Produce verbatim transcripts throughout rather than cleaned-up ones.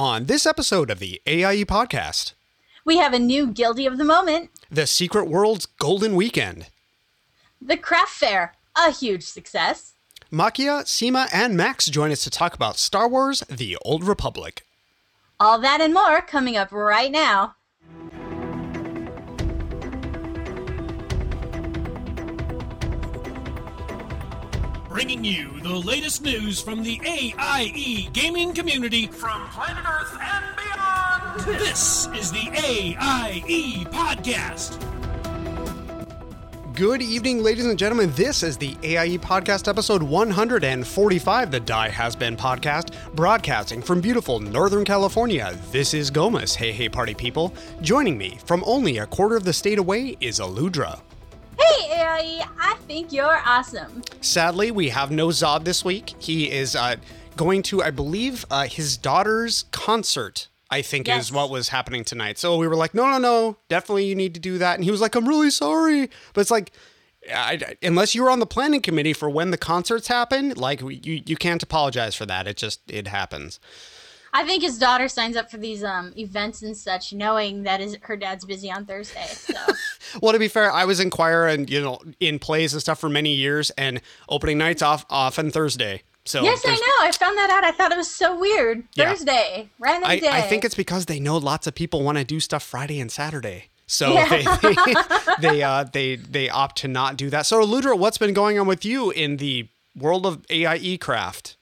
On this episode of the A I E podcast, we have a new guildie of the moment, The Secret World's Golden Weekend, the Craft Fair, a huge success, Machia, Sema, and Max join us to talk about Star Wars: The Old Republic. All that and more coming up right now. Bringing you the latest news from the A I E gaming community from planet Earth and beyond. This is the A I E Podcast. Good evening, ladies and gentlemen. This is the A I E Podcast, episode one forty-five, the Die Has Been podcast, broadcasting from beautiful Northern California. This is Gomez. Hey, hey, party people. Joining me from only a quarter of the state away is Aludra. Hey, A I E, I think you're awesome. Sadly, we have no Zod this week. He is uh, going to, I believe, uh, his daughter's concert, I think, yes. is what was happening tonight. So we were like, no, no, no, definitely you need to do that. And he was like, I'm really sorry. But it's like, I, unless you were on the planning committee for when the concerts happen, like, you, you can't apologize for that. It just, it happens. I think his daughter signs up for these um, events and such, knowing that his, her dad's busy on Thursday. So. Well, to be fair, I was in choir and, you know, in plays and stuff for many years, and opening nights off often Thursday. So yes, I know. I found that out. I thought it was so weird. Yeah. Thursday, random I, day. I think it's because they know lots of people want to do stuff Friday and Saturday, so yeah. they they they, uh, they they opt to not do that. So, Ludra, what's been going on with you in the world of A I E craft?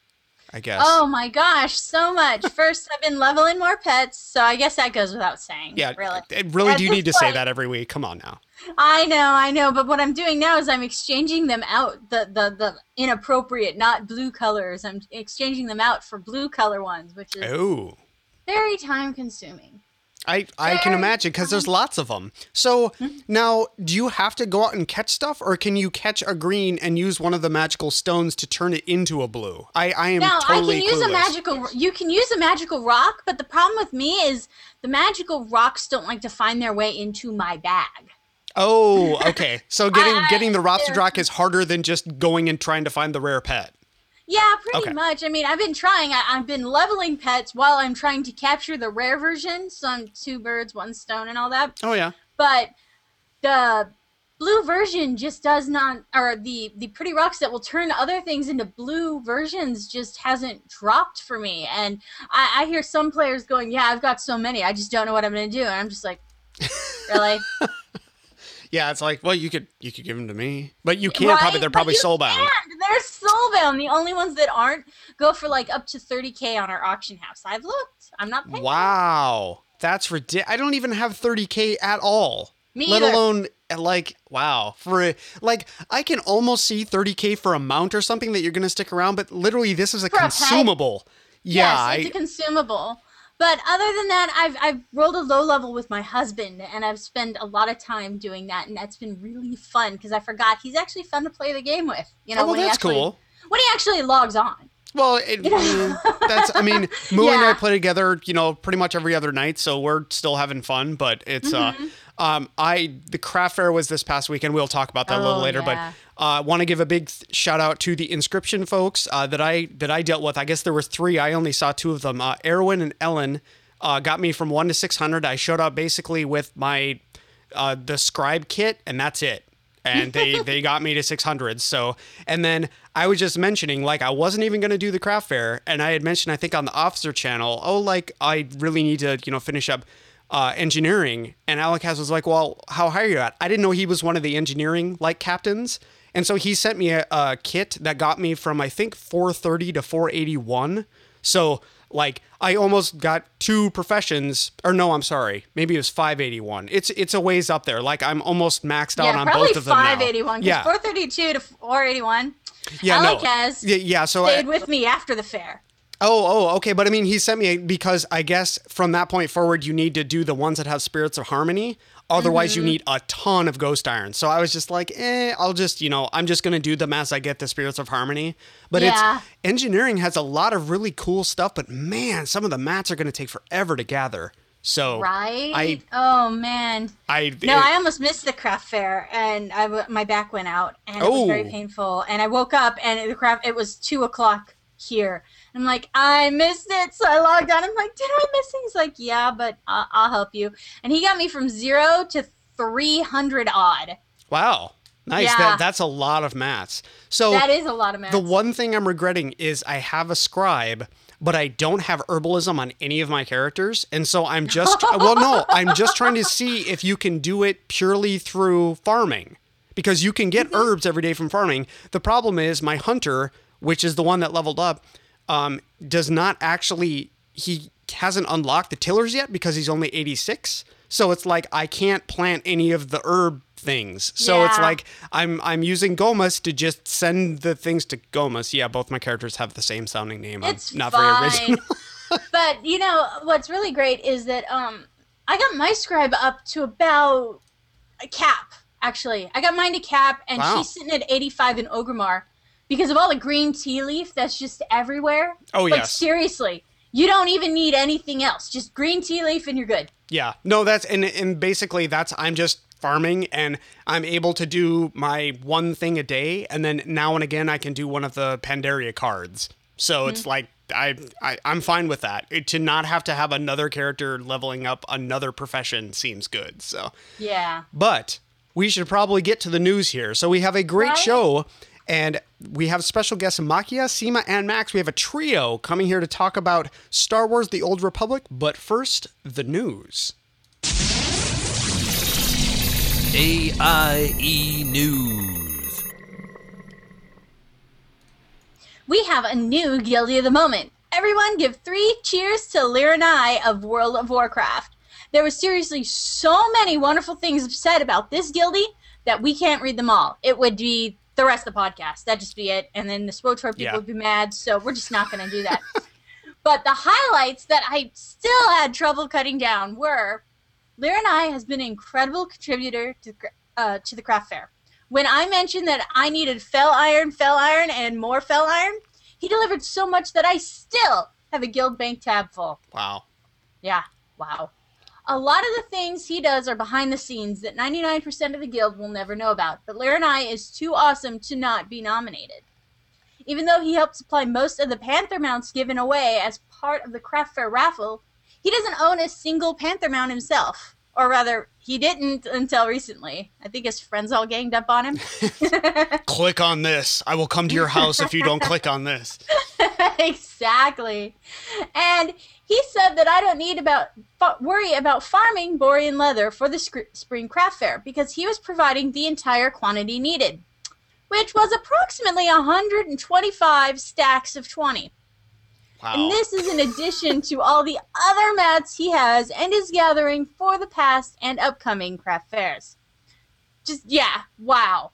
I guess. Oh my gosh, so much. First, I've been leveling more pets, so I guess that goes without saying. Yeah, really. Really do need to say that every week. Come on now. I know, I know, but what I'm doing now is I'm exchanging them out, the the, the inappropriate, not blue colors. I'm exchanging them out for blue color ones, which is oh. very time consuming. I, I can imagine, because there's lots of them. So mm-hmm. now, do you have to go out and catch stuff, or can you catch a green and use one of the magical stones to turn it into a blue? I, I am no, totally I can use clueless. a magical. You can use a magical rock, but the problem with me is the magical rocks don't like to find their way into my bag. Oh, okay. So getting I, getting the Rhapsodrock rock is harder than just going and trying to find the rare pet. Yeah, pretty okay. much. I mean, I've been trying. I, I've been leveling pets while I'm trying to capture the rare version. So I'm two birds, one stone, and all that. Oh, yeah. But the blue version just does not, or the, the pretty rocks that will turn other things into blue versions just hasn't dropped for me. And I, I hear some players going, yeah, I've got so many. I just don't know what I'm going to do. And I'm just like, really? Yeah, it's like, well, you could you could give them to me, but you can't. Right? Probably they're probably soulbound. They're soulbound. The only ones that aren't go for like up to thirty K on our auction house. I've looked. I'm not paying. Wow, that's ridiculous. I don't even have thirty K at all. Me let either. Alone like wow for a, like I can almost see thirty K for a mount or something that you're gonna stick around, but literally this is a for consumable. A yeah, yes, I, it's a consumable. But other than that, I've I've rolled a low level with my husband, and I've spent a lot of time doing that, and that's been really fun because I forgot he's actually fun to play the game with. You know, oh, well, when that's he actually, cool. When he actually logs on. Well, it, you know? that's I mean, Moo yeah. and I play together, you know, pretty much every other night, so we're still having fun. But it's mm-hmm. uh, um, I the craft fair was this past weekend. We'll talk about that oh, a little later, yeah. but. I uh, want to give a big th- shout out to the inscription folks uh, that I that I dealt with. I guess there were three. I only saw two of them. Uh, Erwin and Ellen uh, got me from one to six hundred. I showed up basically with my uh, the scribe kit, and that's it. And they, they got me to six hundred. So and then I was just mentioning like I wasn't even going to do the craft fair, and I had mentioned I think on the officer channel. Oh, like I really need to you know finish up. Uh, engineering, and Alakaz was like, well, how high are you at? I didn't know he was one of the engineering like captains. And so he sent me a, a kit that got me from, I think, four thirty to four eighty-one. So like I almost got two professions or no, I'm sorry. Maybe it was five eighty-one. It's, it's a ways up there. Like I'm almost maxed out yeah, on both of them. five eighty-one, now. Yeah. four thirty-two to four eighty-one. Yeah. Alakaz no. yeah, so stayed I, with me after the fair. Oh, oh, okay. But I mean, he sent me a, because I guess from that point forward, you need to do the ones that have spirits of harmony. Otherwise, mm-hmm. you need a ton of ghost iron. So I was just like, eh, I'll just, you know, I'm just going to do them as I get the spirits of harmony. But yeah. it's engineering has a lot of really cool stuff. But man, some of the mats are going to take forever to gather. So right? I, oh, man. I No, it, I almost missed the craft fair, and I w- my back went out, and oh. it was very painful. And I woke up, and the craft it was two o'clock here. I'm like, I missed it. So I logged on. I'm like, did I miss it? He's like, yeah, but I'll, I'll help you. And he got me from zero to three hundred odd. Wow. Nice. Yeah. That, that's a lot of maths. So that is a lot of maths. The one thing I'm regretting is I have a scribe, but I don't have herbalism on any of my characters. And so I'm just, well, no, I'm just trying to see if you can do it purely through farming, because you can get herbs every day from farming. The problem is my hunter, which is the one that leveled up, um, does not actually, he hasn't unlocked the tillers yet because he's only eighty-six. So it's like, I can't plant any of the herb things. So yeah. It's like, I'm I'm using Gomez to just send the things to Gomez. Yeah, both my characters have the same sounding name. It's I'm not fine. Very original. But, you know, what's really great is that um, I got my scribe up to about a cap, actually. I got mine to cap, and wow. She's sitting at eighty-five in Orgrimmar because of all the green tea leaf that's just everywhere. Oh, like, yes. Seriously. You don't even need anything else. Just green tea leaf and you're good. Yeah. No, that's, and, and basically that's, I'm just farming and I'm able to do my one thing a day. And then now and again, I can do one of the Pandaria cards. So mm-hmm. It's like, I, I, I'm fine with that. It, to not have to have another character leveling up another profession seems good. So, yeah, but we should probably get to the news here. So we have a great right? show. And we have special guests Machia, Sema, and Max. We have a trio coming here to talk about Star Wars: The Old Republic. But first, the news. A I E News. We have a new Guildie of the Moment. Everyone give three cheers to Liranei of World of Warcraft. There was seriously so many wonderful things said about this Guildie that we can't read them all. It would be the rest of the podcast. That'd just be it. And then the SWTOR people yeah. would be mad, so we're just not going to do that. But the highlights that I still had trouble cutting down were Liranei has been an incredible contributor to, uh, to the craft fair. When I mentioned that I needed fell iron, fell iron, and more fell iron, he delivered so much that I still have a guild bank tab full. Wow. Yeah, wow. A lot of the things he does are behind the scenes that ninety-nine percent of the guild will never know about, but Liranei is too awesome to not be nominated. Even though he helped supply most of the Panther mounts given away as part of the Craft Fair raffle, he doesn't own a single Panther mount himself. Or rather, he didn't until recently. I think his friends all ganged up on him. Click on this. I will come to your house if you don't click on this. Exactly. And he said that I don't need about worry about farming Borean leather for the sc- spring craft fair because he was providing the entire quantity needed, which was approximately one hundred twenty-five stacks of twenty. Wow. And this is in addition to all the other mats he has and is gathering for the past and upcoming craft fairs. Just, yeah, wow.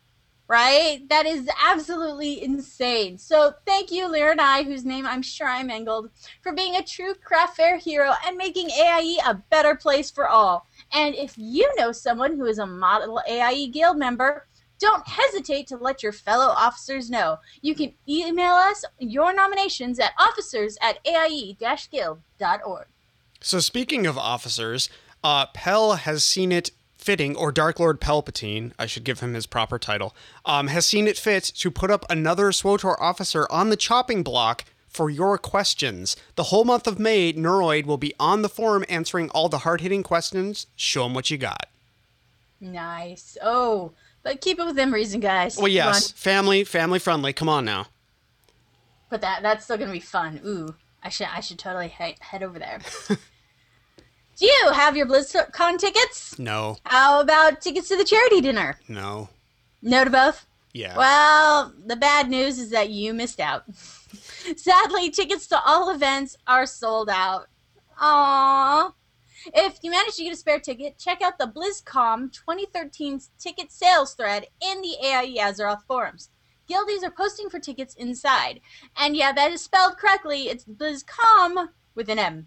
Right? That is absolutely insane. So thank you, Liranei, whose name I'm sure I mangled, for being a true craft fair hero and making A I E a better place for all. And if you know someone who is a model A I E guild member, don't hesitate to let your fellow officers know. You can email us your nominations at officers at A I E guild dot org. So speaking of officers, uh, Pell has seen it fitting, or Dark Lord Palpatine, I should give him his proper title, um, has seen it fit to put up another SWTOR officer on the chopping block for your questions. The whole month of May, Neuroid will be on the forum answering all the hard-hitting questions. Show them what you got. Nice. Oh, but keep it within reason, guys. Well, yes. Family, family friendly. Come on now. But that that's still going to be fun. Ooh, I should I should totally he- head over there. Do you have your BlizzCon tickets? No. How about tickets to the charity dinner? No. No to both? Yeah. Well, the bad news is that you missed out. Sadly, tickets to all events are sold out. Aww. If you manage to get a spare ticket, check out the BlizzCon twenty thirteen ticket sales thread in the A I E Azeroth forums. Guildies are posting for tickets inside. And yeah, that is spelled correctly. It's BlizzCon with an M.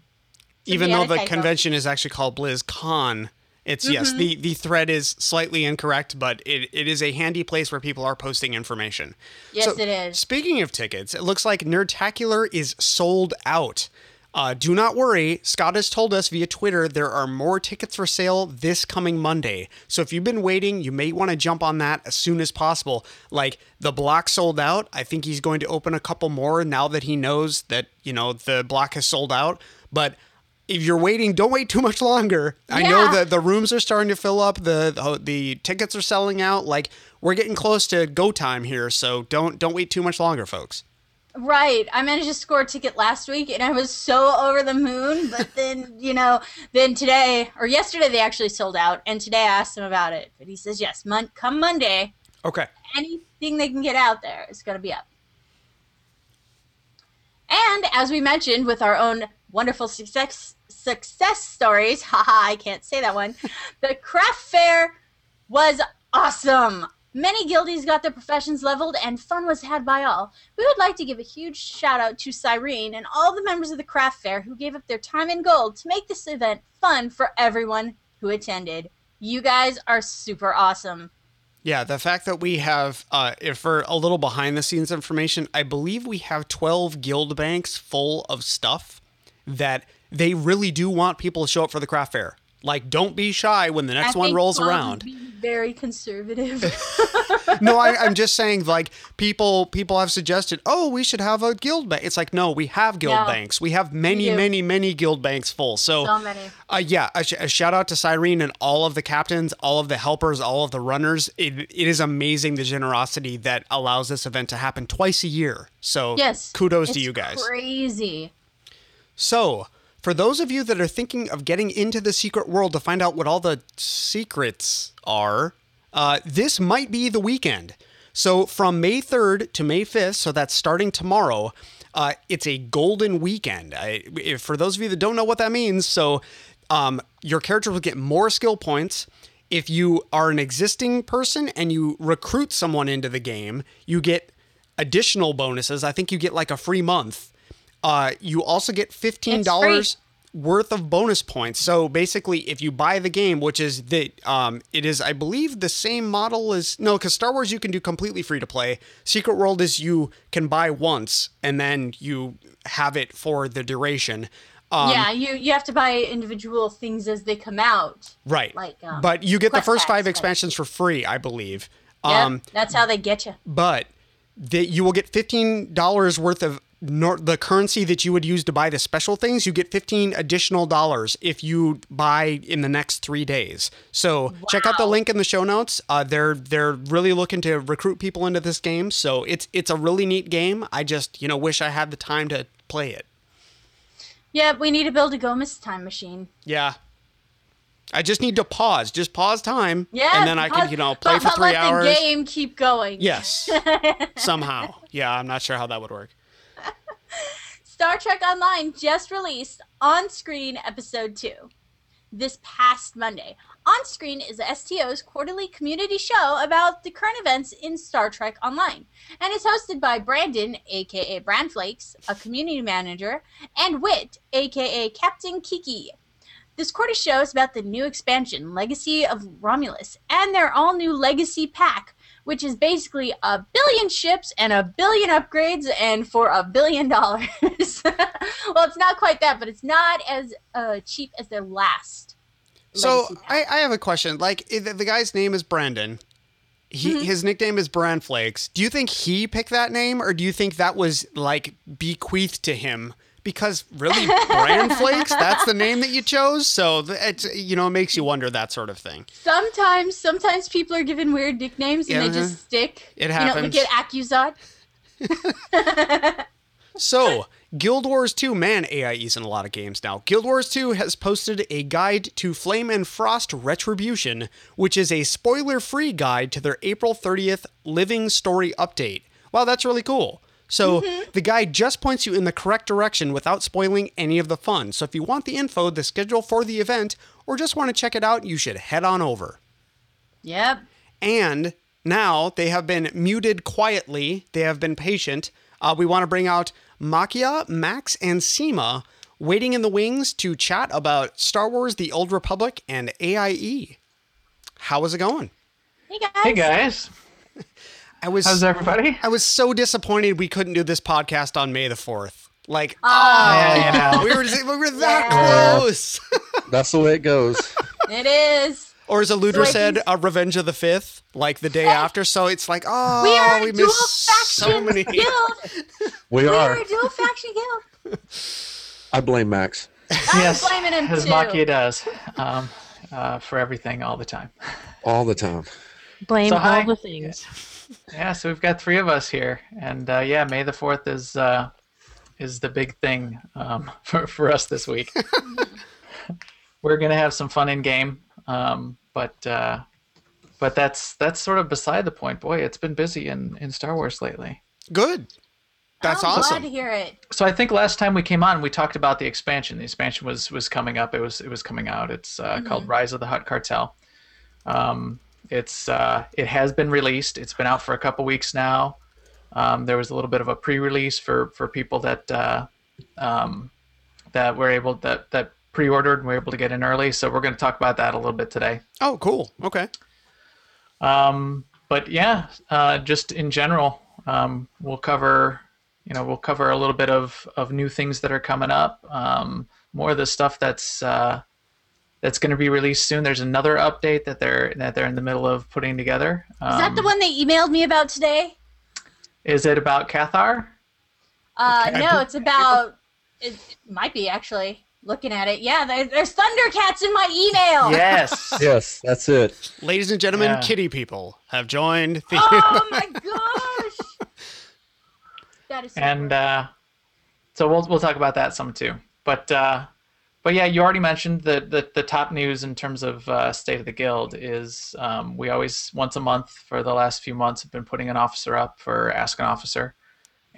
So even though the convention is actually called BlizzCon, it's mm-hmm. yes, the, the thread is slightly incorrect, but it, it is a handy place where people are posting information. Yes, so, it is. Speaking of tickets, it looks like Nerdtacular is sold out. Uh, do not worry. Scott has told us via Twitter there are more tickets for sale this coming Monday. So if you've been waiting, you may want to jump on that as soon as possible. Like, the block sold out. I think he's going to open a couple more now that he knows that, you know, the block has sold out. But if you're waiting, don't wait too much longer. Yeah. I know that the rooms are starting to fill up. The, the the tickets are selling out. Like, we're getting close to go time here. So don't don't wait too much longer, folks. Right. I managed to score a ticket last week, and I was so over the moon. But then, you know, then today, or yesterday, they actually sold out. And today I asked him about it. But he says, yes, mon- come Monday. Okay. Anything they can get out there is going to be up. And as we mentioned with our own wonderful success success stories, haha, I can't say that one, the craft fair was awesome. Many guildies got their professions leveled, and fun was had by all. We would like to give a huge shout-out to Cyrene and all the members of the craft fair who gave up their time and gold to make this event fun for everyone who attended. You guys are super awesome. Yeah, the fact that we have, uh, if for a little behind-the-scenes information, I believe we have twelve guild banks full of stuff that they really do want people to show up for the craft fair. Like, don't be shy when the next I one rolls around. Be very conservative. No, I, I'm just saying, like, people people have suggested, oh, we should have a guild bank. It's like, no, we have guild no, banks. We have many, we many, many guild banks full. So, so many. Uh, yeah, a, sh- a shout out to Cyrene and all of the captains, all of the helpers, all of the runners. It, it is amazing the generosity that allows this event to happen twice a year. So, yes, kudos to you guys. Crazy. So, for those of you that are thinking of getting into the secret world to find out what all the secrets are, uh, this might be the weekend. So from May third to May fifth, so that's starting tomorrow, uh, it's a golden weekend. I, if, for those of you that don't know what that means, so um, your character will get more skill points. If you are an existing person and you recruit someone into the game, you get additional bonuses. I think you get like a free month. Uh, you also get fifteen dollars worth of bonus points. So basically, if you buy the game, which is the, um, it is, I believe, the same model as, no, because Star Wars you can do completely free to play. Secret World is you can buy once and then you have it for the duration. Um, yeah, you, you have to buy individual things as they come out. Right. Like, um, but you get the first five expansions for free, I believe. Yeah, um, that's how they get you. But the, you will get fifteen dollars worth of Nor- the currency that you would use to buy the special things. You get fifteen additional dollars if you buy in the next three days. So wow. Check out the link in the show notes. Uh, they're they're really looking to recruit people into this game, so it's it's a really neat game. I just you know wish I had the time to play it. Yeah, we need to build a Gomez time machine. Yeah, I just need to pause, just pause time, yeah, and then pause. I can you know play but, for but three let hours. The game keep going. Yes, somehow. Yeah, I'm not sure how that would work. Star Trek Online just released On Screen Episode two this past Monday. On Screen is S T O's quarterly community show about the current events in Star Trek Online, and is hosted by Brandon, aka Brandflakes, a community manager, and Wit, aka Captain Kiki. This quarter show is about the new expansion, Legacy of Romulus, and their all-new Legacy Pack, which is basically a billion ships and a billion upgrades and for a billion dollars. Well, it's not quite that, but it's not as uh, cheap as their last. So I, I have a question. Like, the guy's name is Brandon. He, mm-hmm. His nickname is Brandflakes. Do you think he picked that name, or do you think that was, like, bequeathed to him? Because, really, Brandflakes? That's the name that you chose? So, it's, you know, it makes you wonder, that sort of thing. Sometimes, sometimes people are given weird nicknames and uh-huh. they just stick. It happens. You know, we get Accuzod. So, Guild Wars two, man, A I E's in a lot of games now. Guild Wars two has posted a guide to Flame and Frost Retribution, which is a spoiler-free guide to their April thirtieth Living Story update. Wow, that's really cool. So mm-hmm. the guide just points you in the correct direction without spoiling any of the fun. So if you want the info, the schedule for the event, or just want to check it out, you should head on over. Yep. And now they have been muted quietly. They have been patient. Uh, we want to bring out Machia, Max, and Sema waiting in the wings to chat about Star Wars: The Old Republic and A I E. How is it going? Hey, guys. Hey, guys. I was, How's everybody? I was so disappointed we couldn't do this podcast on May the fourth. Like, oh, oh yeah, you know. we were just, we were that yeah. close. That's the way it goes. It is. Or as Aludra so said, uh, Revenge of the Fifth, like the day after. So it's like, oh, we, are we missed so many. we are. We are a dual faction guild. I blame Max. I'm yes, blaming him as too. Machia does um, uh, for everything all the time. All the time. Blame so, all hi. the things. Yeah, so we've got three of us here. And uh, yeah, May the fourth is uh, is the big thing um, for, for us this week. We're going to have some fun in game. Um, but, uh, but that's, that's sort of beside the point. Boy, it's been busy in, in Star Wars lately. Good. That's I'm awesome. I'm glad to hear it. So I think last time we came on, we talked about the expansion. The expansion was, was coming up. It was, it was coming out. It's, uh, mm-hmm. called Rise of the Hutt Cartel. Um, it's, uh, it has been released. It's been out for a couple weeks now. Um, there was a little bit of a pre-release for, for people that, uh, um, that were able that, that, pre-ordered and we were able to get in early, so we're going to talk about that a little bit today. Oh, cool. Okay. Um, but yeah, uh, just in general, um, we'll cover, you know, we'll cover a little bit of, of new things that are coming up. Um, more of the stuff that's uh, that's going to be released soon. There's another update that they're that they're in the middle of putting together. Um, is that the one they emailed me about today? Is it about Cathar? Uh, no, it's about. It, it might be actually. Looking at it, yeah, there, there's Thundercats in my email. Yes, yes, that's it. Ladies and gentlemen, yeah. kitty people have joined. The- oh my gosh, that is. So and uh, so we'll we'll talk about that some too. But uh, but yeah, you already mentioned the the, the top news in terms of uh, state of the guild is um, we always once a month for the last few months have been putting an officer up for Ask an Officer.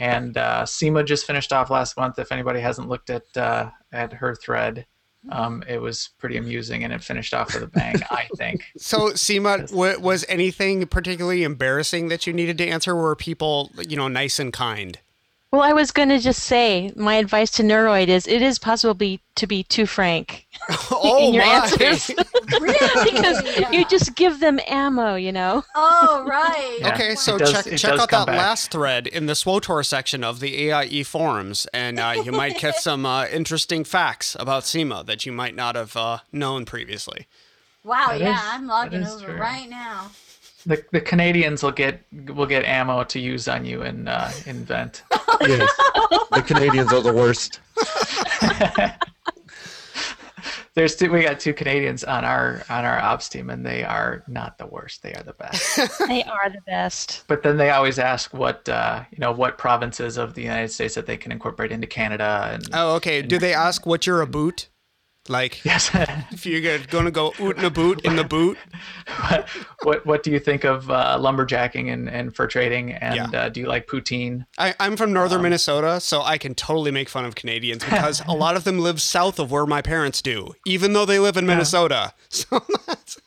And uh, Sema just finished off last month. If anybody hasn't looked at uh, at her thread, um, it was pretty amusing, and it finished off with a bang, I think. So, Sema, w- was anything particularly embarrassing that you needed to answer? Were people, you know, nice and kind? Well, I was going to just say my advice to Neuroid is it is possible be, to be too frank oh, in your my. answers. Really? Because yeah. you just give them ammo, you know? Oh, right. Yeah. Okay, so does, check check out that back. last thread in the S W O T O R section of the A I E forums, and uh, you might get some uh, interesting facts about Sema that you might not have uh, known previously. Wow, that yeah, is, I'm logging over true. right now. The the Canadians will get will get ammo to use on you in uh, in Vent. Oh, yes. No. The Canadians are the worst. There's two, we got two Canadians on our on our ops team, and they are not the worst. They are the best. They are the best. But then they always ask what uh, you know what provinces of the United States that they can incorporate into Canada. And, oh, okay. And, do they ask what you're a boot? Like, yes. If you're gonna go oot in a boot in the boot, what, what what do you think of uh, lumberjacking and, and fur trading? And yeah. uh, do you like poutine? I, I'm from northern um, Minnesota, so I can totally make fun of Canadians because a lot of them live south of where my parents do, even though they live in yeah. Minnesota. So that's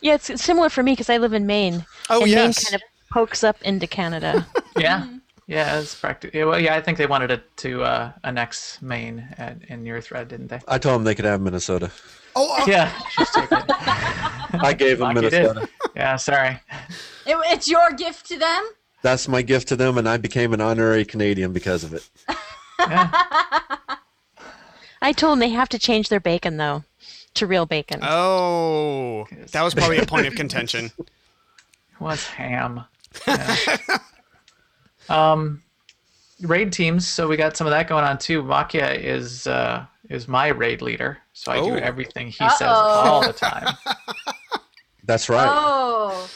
yeah, it's similar for me because I live in Maine. Oh and yes, Maine kind of pokes up into Canada. Yeah. Yeah, it's practical. Yeah, well, yeah, I think they wanted it to uh, annex Maine at, in your thread, didn't they? I told them they could have Minnesota. Oh, oh. Yeah. I gave them Lucky Minnesota. Yeah, sorry. It, it's your gift to them? That's my gift to them, and I became an honorary Canadian because of it. Yeah. I told them they have to change their bacon, though, to real bacon. Oh, that was probably a point of contention. It was ham. Yeah. Um, raid teams. So we got some of that going on too. Machia is uh, is my raid leader, so I oh. do everything he Uh-oh. says all the time. That's right. Oh.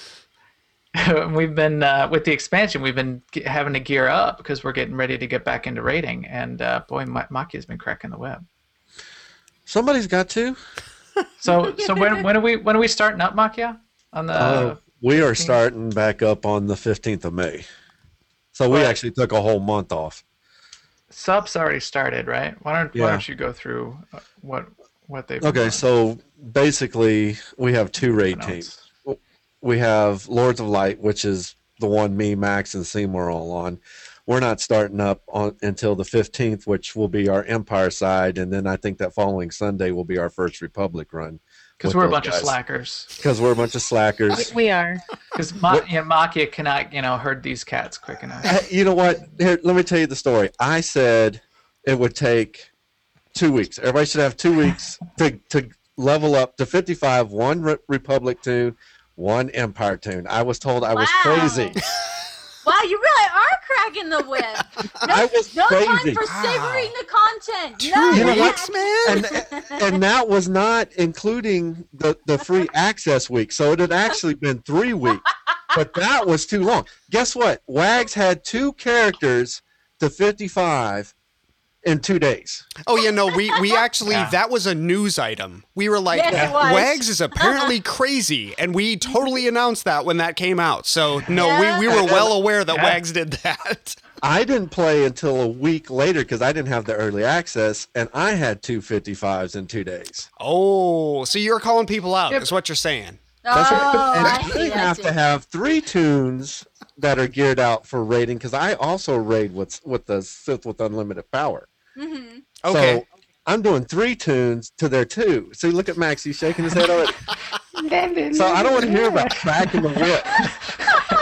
We've been uh, with the expansion. We've been g- having to gear up because we're getting ready to get back into raiding. And uh, boy, Ma- Machia's been cracking the whip. Somebody's got to. So so when when are we when are we starting up, Machia? On the uh, we are fifteenth? Starting back up on the fifteenth of May. So we actually took a whole month off. Sub's already started, right? Why don't yeah. Why don't you go through what what they've Okay, done? So basically we have two raid teams. We have Lords of Light, which is the one me, Max, and Sema are all on. We're not starting up on until the fifteenth, which will be our Empire side, and then I think that following Sunday will be our first Republic run, Because we're a bunch guys. of slackers. Because we're a bunch of slackers. We are. Because Ma- yeah, Machia cannot, you know, herd these cats quick enough. I, you know what? Here, let me tell you the story. I said it would take two weeks. Everybody should have two weeks to to level up to fifty-five, one Re- Republic tune, one Empire tune. I was told I was wow. crazy. Wow, you really are cracking the whip. No, I was no crazy. time for savoring wow. the content. Two no, you weeks, man. And, and that was not including the, the free access week. So it had actually been three weeks. But that was too long. Guess what? Wags had two characters to fifty-five in two days. Oh, yeah, no, we, we actually, yeah. that was a news item. We were like, yes, Wags is apparently crazy, and we totally announced that when that came out. So, no, yeah. we, we were well aware that yeah. Wags did that. I didn't play until a week later because I didn't have the early access, and I had two fifty-fives in two days. Oh, so you're calling people out, yep. is what you're saying. That's oh, right. And I, I didn't have too. to have three tunes that are geared out for raiding because I also raid with, with the Sith with Unlimited Power. Mm-hmm. Okay. So I'm doing three tunes to their two. See, look at Max. He's shaking his head already. So I don't want to hear about cracking the whip.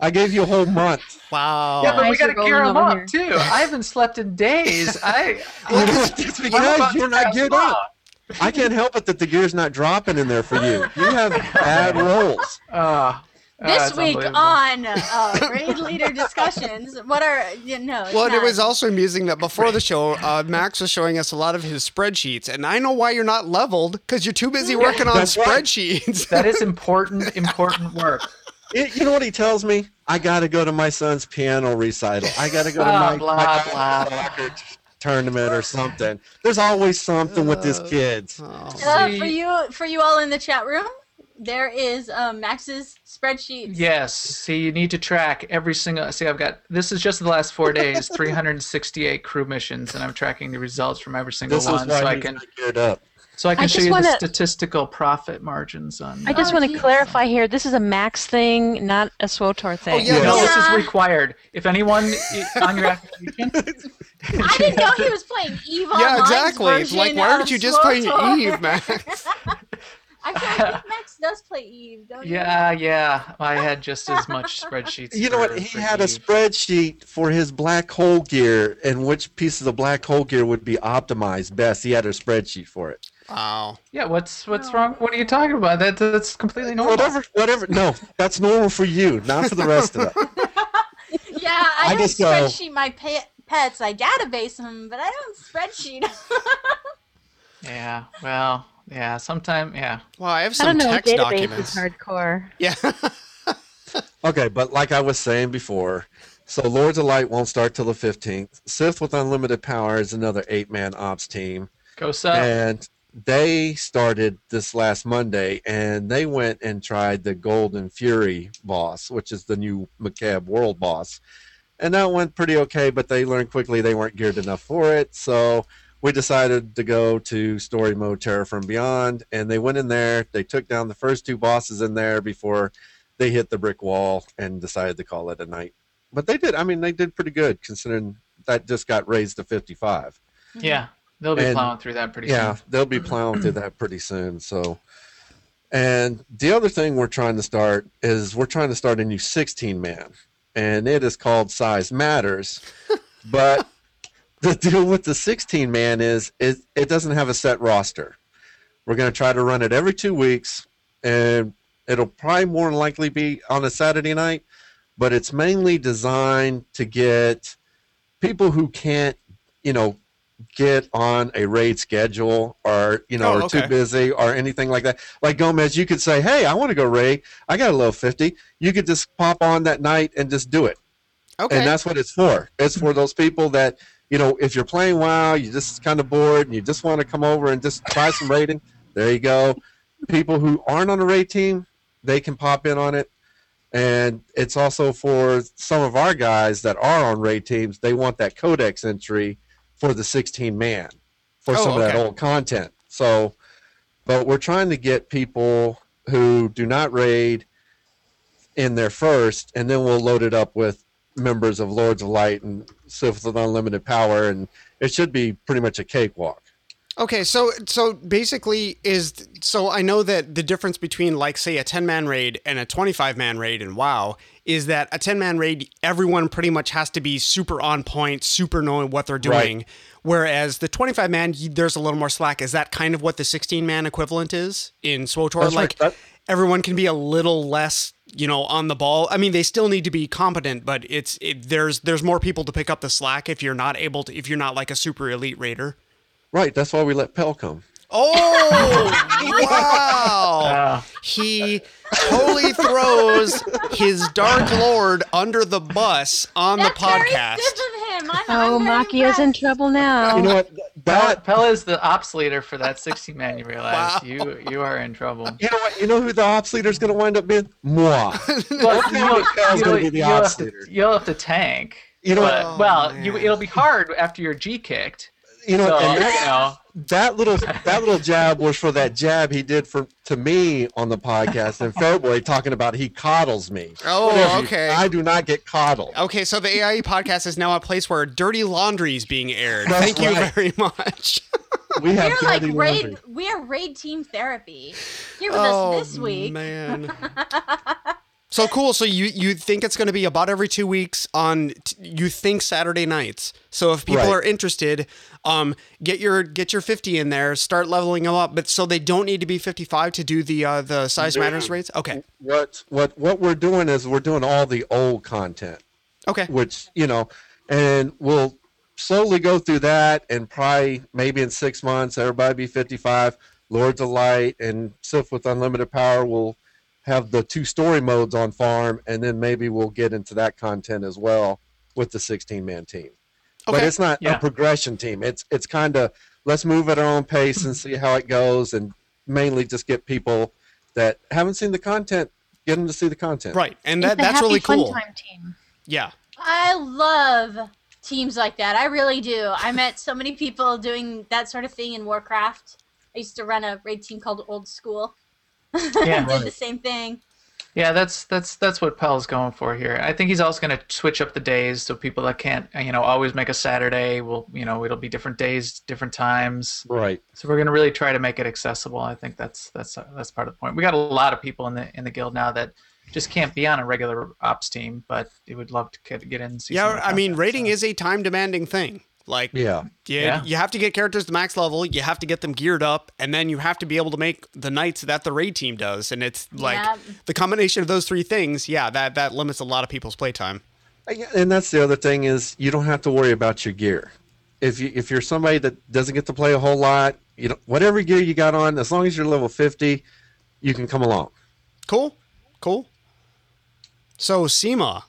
I gave you a whole month. Wow. Yeah, but we got to gear them up, here. too. I haven't slept in days. I. It's because you're not geared up. I can't help it that the gear's not dropping in there for you. You have bad rolls. Uh, Uh, this week on uh, Raid Leader Discussions, what are, you know. Well, not. It was also amusing that before the show, uh, Max was showing us a lot of his spreadsheets, and I know why you're not leveled, because you're too busy working on That's spreadsheets. Right. That is important, important work. It, you know what he tells me? I got to go to my son's piano recital. I got to go oh, to my, blah, my blah, blah. tournament or something. There's always something uh, with these kids. Oh, uh, for you, for you all in the chat room? There is um, Max's spreadsheet. Yes. See, you need to track every single. See, I've got. This is just the last four days, three hundred sixty-eight crew missions, and I'm tracking the results from every single this one, so I can. Up. So I can I show you wanna, the statistical profit margins on. I just uh, want to clarify here. This is a Max thing, not a SWTOR thing. Oh, yeah. No, yeah. This is required. If anyone on your application. I didn't know he was playing EVE Online. Yeah, exactly. Like, why aren't you just playing EVE, Max? I think Max does play EVE, don't yeah, you? Yeah, yeah. I had just as much spreadsheets. You know what? He had Eve. a spreadsheet for his black hole gear and which piece of the black hole gear would be optimized best. He had a spreadsheet for it. Wow. Yeah, what's what's wrong? What are you talking about? That That's completely normal. Whatever. whatever. No, that's normal for you, not for the rest of us. Yeah, I, I don't just, spreadsheet uh, my pet, pets. I database them, but I don't spreadsheet them. Yeah, well... Yeah, sometime, yeah. Well, I have some I don't know, text database documents. Is hardcore. Yeah. Okay, but like I was saying before, so Lords of Light won't start till the fifteenth. Sith with Unlimited Power is another eight-man ops team. Go Seth. And they started this last Monday, and they went and tried the Golden Fury boss, which is the new Makeb world boss. And that went pretty okay, but they learned quickly they weren't geared enough for it, so... We decided to go to story mode Terror from Beyond, and they went in there. They took down the first two bosses in there before they hit the brick wall and decided to call it a night. But they did. I mean, they did pretty good considering that just got raised to fifty-five. Yeah, they'll be and, plowing through that pretty yeah, soon. Yeah, they'll be plowing through that pretty soon. So, and the other thing we're trying to start is we're trying to start a new sixteen-man, and it is called Size Matters. But... The deal with the sixteen-man is it, it doesn't have a set roster. We're going to try to run it every two weeks, and it'll probably more than likely be on a Saturday night, but it's mainly designed to get people who can't, you know, get on a raid schedule or, you know, oh, are okay. too busy or anything like that. Like Gomez, you could say, hey, I want to go raid. I got a level fifty. You could just pop on that night and just do it. Okay. And that's what it's for. It's for those people that... You know, if you're playing WoW, you're just kind of bored, and you just want to come over and just try some raiding, there you go. People who aren't on a raid team, they can pop in on it. And it's also for some of our guys that are on raid teams, they want that codex entry for the sixteen-man for oh, some okay. of that old content. So, but we're trying to get people who do not raid in there first, and then we'll load it up with members of Lords of Light and Sith with Unlimited Power, and it should be pretty much a cakewalk. Okay, so so basically is so I know that the difference between, like, say a ten-man raid and a twenty-five-man raid in WoW is that a ten-man raid, everyone pretty much has to be super on point, super knowing what they're doing, right. Whereas the twenty-five-man, there's a little more slack. Is that kind of what the sixteen-man equivalent is in SWTOR? That's like right. that- everyone can be a little less, you know, on the ball. I mean, they still need to be competent, but it's it, there's there's more people to pick up the slack if you're not able to if you're not like a super elite raider. Right, that's why we let Pell come. Oh, wow. He totally throws his Dark Lord under the bus on that's the podcast. Very stiff of him. I'm, oh, I'm Machia's in trouble now. You know what? That... Pell is the ops leader for that sixty-man, you realize. Wow. You you are in trouble. You know what? You know who the ops leader is going to wind up being? Moi. Well, you know, Pell's going to be the ops leader. You'll have to, you'll have to tank. You know but, what? Well, you, it'll be hard after you're G-kicked. You know, so, and that, you know, that little that little jab was for that jab he did for to me on the podcast in February, talking about he coddles me. Oh, Whatever. okay. I do not get coddled. Okay, so the A I E podcast is now a place where dirty laundry is being aired. That's Thank right. you very much. We have We're like raid. Laundry. We are raid team therapy. Here with oh, us this week. Man. So cool. So you, you think it's going to be about every two weeks on t- you think Saturday nights. So if people right. are interested, um, get your get your fifty in there. Start leveling them up. But so they don't need to be fifty-five to do the uh, the size Dude. matters raids. Okay. What what what we're doing is we're doing all the old content. Okay. Which you know, and we'll slowly go through that, and probably maybe in six months everybody be fifty-five. Lords of Light and Sith with Unlimited Power will have the two story modes on farm, and then maybe we'll get into that content as well with the sixteen-man team. Okay. But it's not yeah. a progression team. It's it's kind of, let's move at our own pace and see how it goes, and mainly just get people that haven't seen the content, get them to see the content. Right, and that, that's really cool. It's a happy fun time team. Yeah. I love teams like that. I really do. I met so many people doing that sort of thing in Warcraft. I used to run a raid team called Old School. Yeah, did right. the same thing. Yeah, that's that's that's what Pell's going for here. I think he's also going to switch up the days so people that can't, you know, always make a Saturday will, you know, it'll be different days, different times. Right. So we're going to really try to make it accessible. I think that's that's that's part of the point. We got a lot of people in the in the guild now that just can't be on a regular ops team, but they would love to get in and see. Yeah, I mean, raiding so. is a time-demanding thing. Like, yeah. You, yeah, you have to get characters to max level, you have to get them geared up, and then you have to be able to make the nights that the raid team does. And it's like yeah. the combination of those three things, yeah, that, that limits a lot of people's playtime. And that's the other thing is you don't have to worry about your gear. If, you, if you're somebody that doesn't get to play a whole lot, you know, whatever gear you got on, as long as you're level fifty, you can come along. Cool, cool. So, Sema,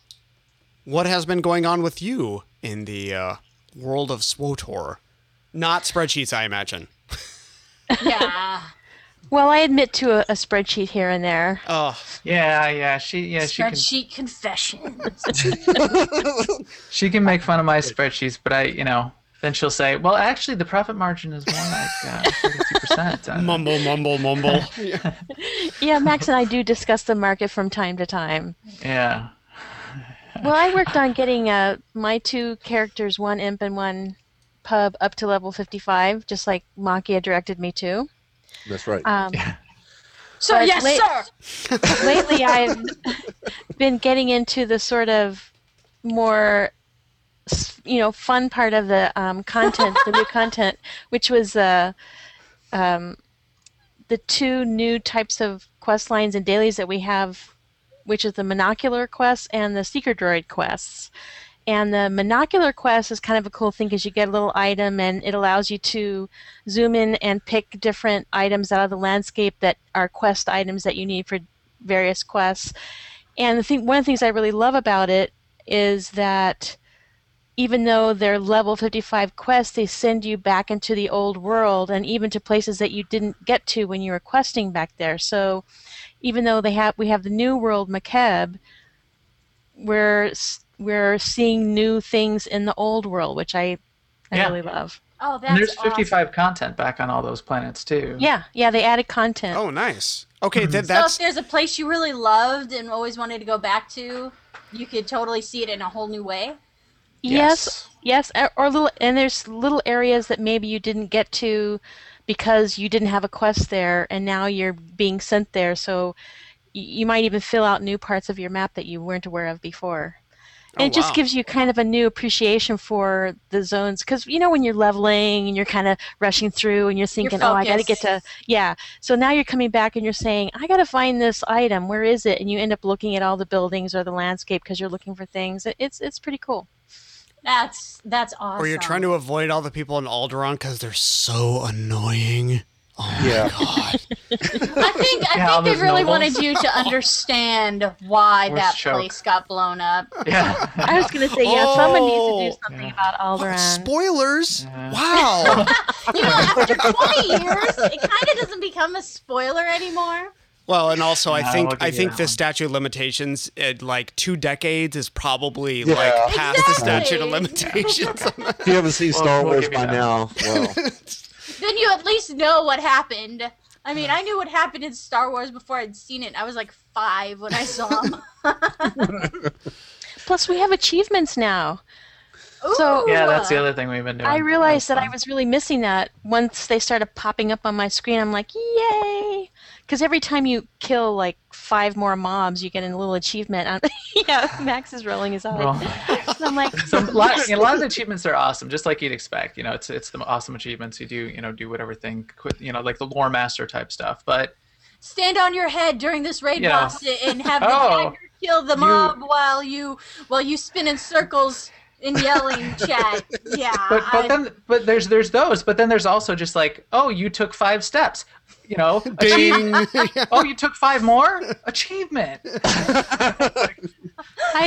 what has been going on with you in the... Uh, World of SWTOR, not spreadsheets, I imagine. Yeah. Well, I admit to a, a spreadsheet here and there. Oh, yeah, yeah. She, yeah, spreadsheet she can... confessions. She can make fun of my spreadsheets, but I, you know, then she'll say, "Well, actually, the profit margin is more like thirty-two percent." Mumble, mumble, mumble. Yeah. Yeah, Max and I do discuss the market from time to time. Yeah. Well, I worked on getting uh, my two characters, one imp and one pub, up to level fifty-five, just like Machia directed me to. That's right. Um, yeah. So, yes, late- sir! Lately, I've been getting into the sort of more, you know, fun part of the um, content, the new content, which was uh, um, the two new types of quest lines and dailies that we have, which is the monocular quests and the seeker droid quests. And the monocular quest is kind of a cool thing because you get a little item and it allows you to zoom in and pick different items out of the landscape that are quest items that you need for various quests. And the thing, one of the things I really love about it is that even though they're level fifty-five quests, they send you back into the old world and even to places that you didn't get to when you were questing back there. So even though they have, we have the new world, Makeb, we're we're seeing new things in the old world, which I, I yeah. really love. Oh, that's and there's fifty-five awesome. Content back on all those planets too. Yeah, yeah, they added content. Oh, nice. Okay, mm-hmm. th- that's. So if there's a place you really loved and always wanted to go back to, you could totally see it in a whole new way. Yes. Yes, yes, or little, and there's little areas that maybe you didn't get to because you didn't have a quest there, and now you're being sent there, so you might even fill out new parts of your map that you weren't aware of before. And oh, it just wow. gives you kind of a new appreciation for the zones, because you know when you're leveling and you're kind of rushing through and you're thinking, you're oh, I got to get to, yeah. So now you're coming back and you're saying, I got to find this item. Where is it? And you end up looking at all the buildings or the landscape because you're looking for things. It's it's pretty cool. That's that's awesome. Or you're trying to avoid all the people in Alderaan because they're so annoying. Oh yeah. my God. I think I yeah, think they really nobles. wanted you to understand why Where's that choke? place got blown up. Yeah. I was gonna say, yeah, oh, someone needs to do something yeah. about Alderaan. Spoilers! Yeah. Wow. You know, after twenty years, it kinda doesn't become a spoiler anymore. Well, and also, yeah, I think I, I think the statute of limitations at like two decades is probably yeah. like past exactly. the statute of limitations. If you haven't seen well, Star Wars by now, well. Then you at least know what happened. I mean, I knew what happened in Star Wars before I'd seen it. I was like five when I saw them. Plus, we have achievements now. Ooh. So yeah, that's the other thing we've been doing. I realized that, that I was really missing that once they started popping up on my screen. I'm like, yay! Because every time you kill like five more mobs, you get a little achievement. On... yeah, Max is rolling his eyes. Well, so I'm like, so a, lot, a lot of the achievements are awesome, just like you'd expect. You know, it's it's the awesome achievements. You do you know do whatever thing, you know, like the lore master type stuff. But stand on your head during this raid you know, boss and have the oh, dagger kill the mob you, while you while you spin in circles. In yelling chat, yeah. But but I... then but there's there's those. But then there's also just like, oh, you took five steps, you know. Ding. Oh, you took five more achievement. I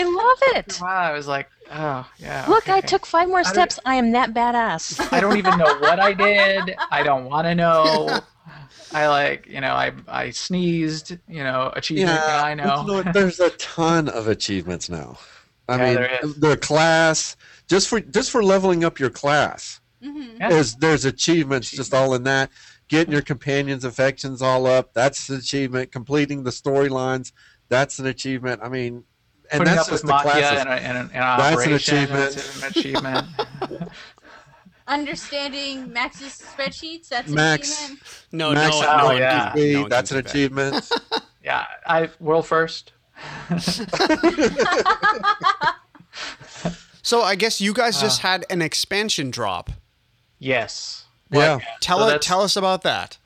love it. Wow, I was like, oh yeah. Look, okay. I took five more steps. I, I am that badass. I don't even know what I did. I don't want to know. I like, you know, I I sneezed, you know, achievement. Yeah, I know. You know, there's a ton of achievements now. I yeah, mean, the class, just for just for leveling up your class, mm-hmm. yeah. there's there's achievements just all in that. Getting your companions' affections all up, that's an achievement. Completing the storylines, that's an achievement. I mean, and putting that's up just with the classes. And a, and an, an that's an achievement. That's an achievement. Understanding Max's spreadsheets, that's Max, an achievement. No, Max, no, no, no, yeah. T V, no that's an achievement. Yeah, I world first. So I guess you guys just uh, had an expansion drop. Yes. Yeah. Like, tell so us tell us about that.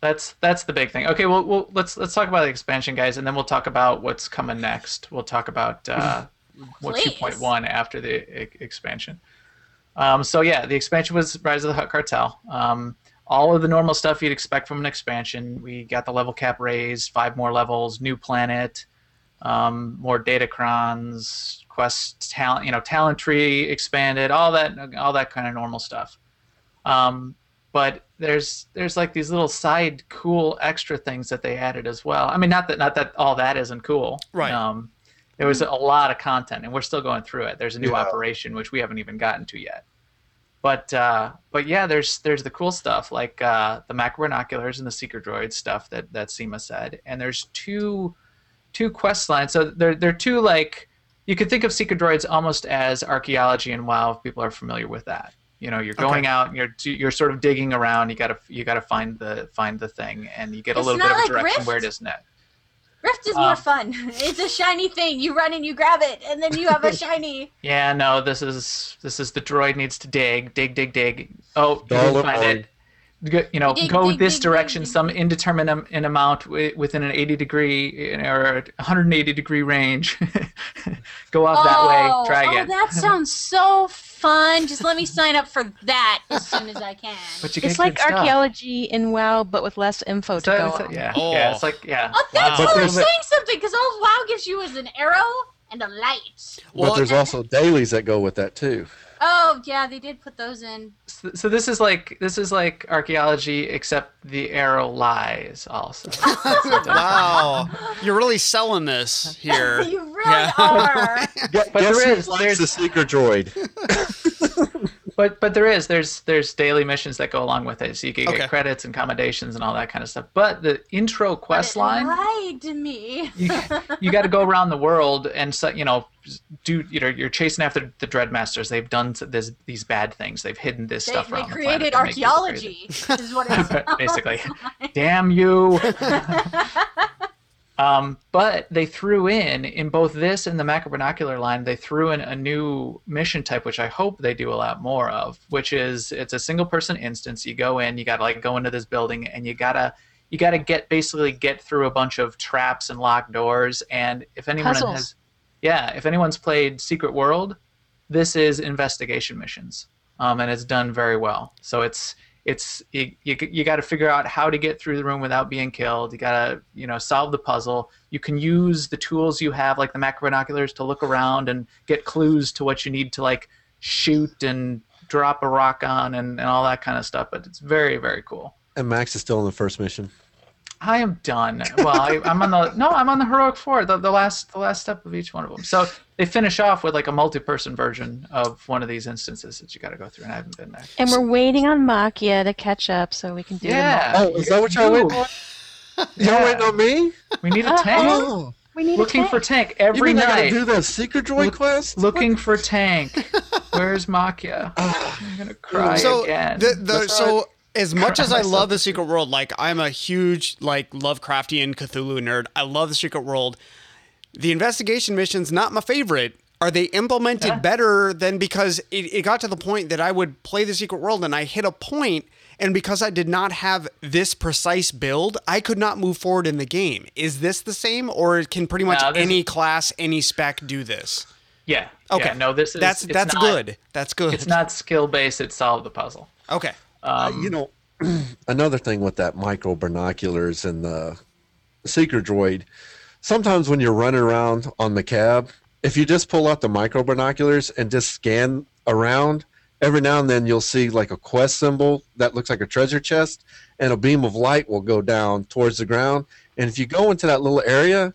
That's that's the big thing. Okay, well, well let's let's talk about the expansion, guys, and then we'll talk about what's coming next. We'll talk about uh, what two point one after the e- expansion. Um, so yeah, the expansion was Rise of the Hutt Cartel. Um, all of the normal stuff you'd expect from an expansion. We got the level cap raised, five more levels, new planet. Um, more datacrons, quest talent, you know, talent tree expanded, all that, all that kind of normal stuff. Um, but there's there's like these little side cool extra things that they added as well. I mean, not that not that all that isn't cool. Right. Um, there was a lot of content, and we're still going through it. There's a new yeah. operation which we haven't even gotten to yet. But uh, but yeah, there's there's the cool stuff like uh, the macro binoculars and the seeker droid stuff that that Sema said, and there's two. Two quest lines, so they're they're two like you could think of seeker droids almost as archaeology and WoW. If people are familiar with that, you know, you're going okay. out and you're you're sort of digging around. You gotta you gotta find the find the thing, and you get a it's little bit like of a direction Rift. Where it is net. Rift is um, more fun. It's a shiny thing. You run and you grab it, and then you have a shiny. Yeah, no, this is this is the droid needs to dig, dig, dig, dig. Oh, you find on. it. You know, dig, go dig, this dig, direction, dig, dig. Some indeterminate amount within an eighty degree or one hundred eighty degree range. Go off oh, that way, try again. Oh, that sounds so fun. Just let me sign up for that as soon as I can. But you it's like archaeology in WoW, but with less info so, to go so, on. Yeah, oh. yeah, it's like, yeah. Oh, that's wow. totally saying something, because all WoW gives you is an arrow and a light. But well, there's also dailies that go with that, too. Oh yeah, they did put those in. So, so this is like this is like archaeology, except the arrow lies also. Wow, you're really selling this here. You really yeah. are. But, but there is there's the seeker droid. but but there is there's there's daily missions that go along with it, so you can okay. get credits and commendations and all that kind of stuff. But the intro quest line lied to me. you, you got to go around the world and so, you know do you know you're chasing after the Dreadmasters. They've done this these bad things. They've hidden this they, stuff around. They created the archaeology. Is what it basically. Damn you. Um, but they threw in, in both this and the Macrovernacular line, they threw in a new mission type, which I hope they do a lot more of, which is, it's a single person instance. You go in, you gotta like go into this building and you gotta, you gotta get, basically get through a bunch of traps and locked doors. And if anyone Puzzles. has, yeah, if anyone's played Secret World, this is investigation missions. Um, and it's done very well. So it's, It's you. You, you got to figure out how to get through the room without being killed. You got to you know solve the puzzle. You can use the tools you have, like the macrobinoculars, to look around and get clues to what you need to like shoot and drop a rock on and, and all that kind of stuff. But it's very very cool. And Max is still in the first mission. I am done. Well, I, I'm on the no. I'm on the heroic four. The, the last the last step of each one of them. So they finish off with like a multi-person version of one of these instances that you got to go through, and I haven't been there. And we're waiting on Machia to catch up so we can do. Yeah. Them all. Oh, is that what y'all waiting on? Y'all waiting on me? We need a tank. Oh. We need looking a tank. for tank every you mean night. I gotta do the secret droid Look, quest. Looking what? for tank. Where's Machia? Oh. I'm gonna cry so again. The, the, so. As much as I love The Secret World, like I'm a huge like Lovecraftian Cthulhu nerd. I love The Secret World. The investigation missions, not my favorite. Are they implemented yeah. better than because it, it got to the point that I would play The Secret World and I hit a point, and because I did not have this precise build, I could not move forward in the game. Is this the same, or can pretty much no, any class, any spec do this? Yeah. Okay. Yeah, no, this is that's that's not, good. That's good. It's not skill based. It solved the puzzle. Okay. Um, uh, you know, another thing with that micro binoculars and the seeker droid, sometimes when you're running around on the cab, if you just pull out the micro binoculars and just scan around, every now and then you'll see like a quest symbol that looks like a treasure chest, and a beam of light will go down towards the ground. And if you go into that little area,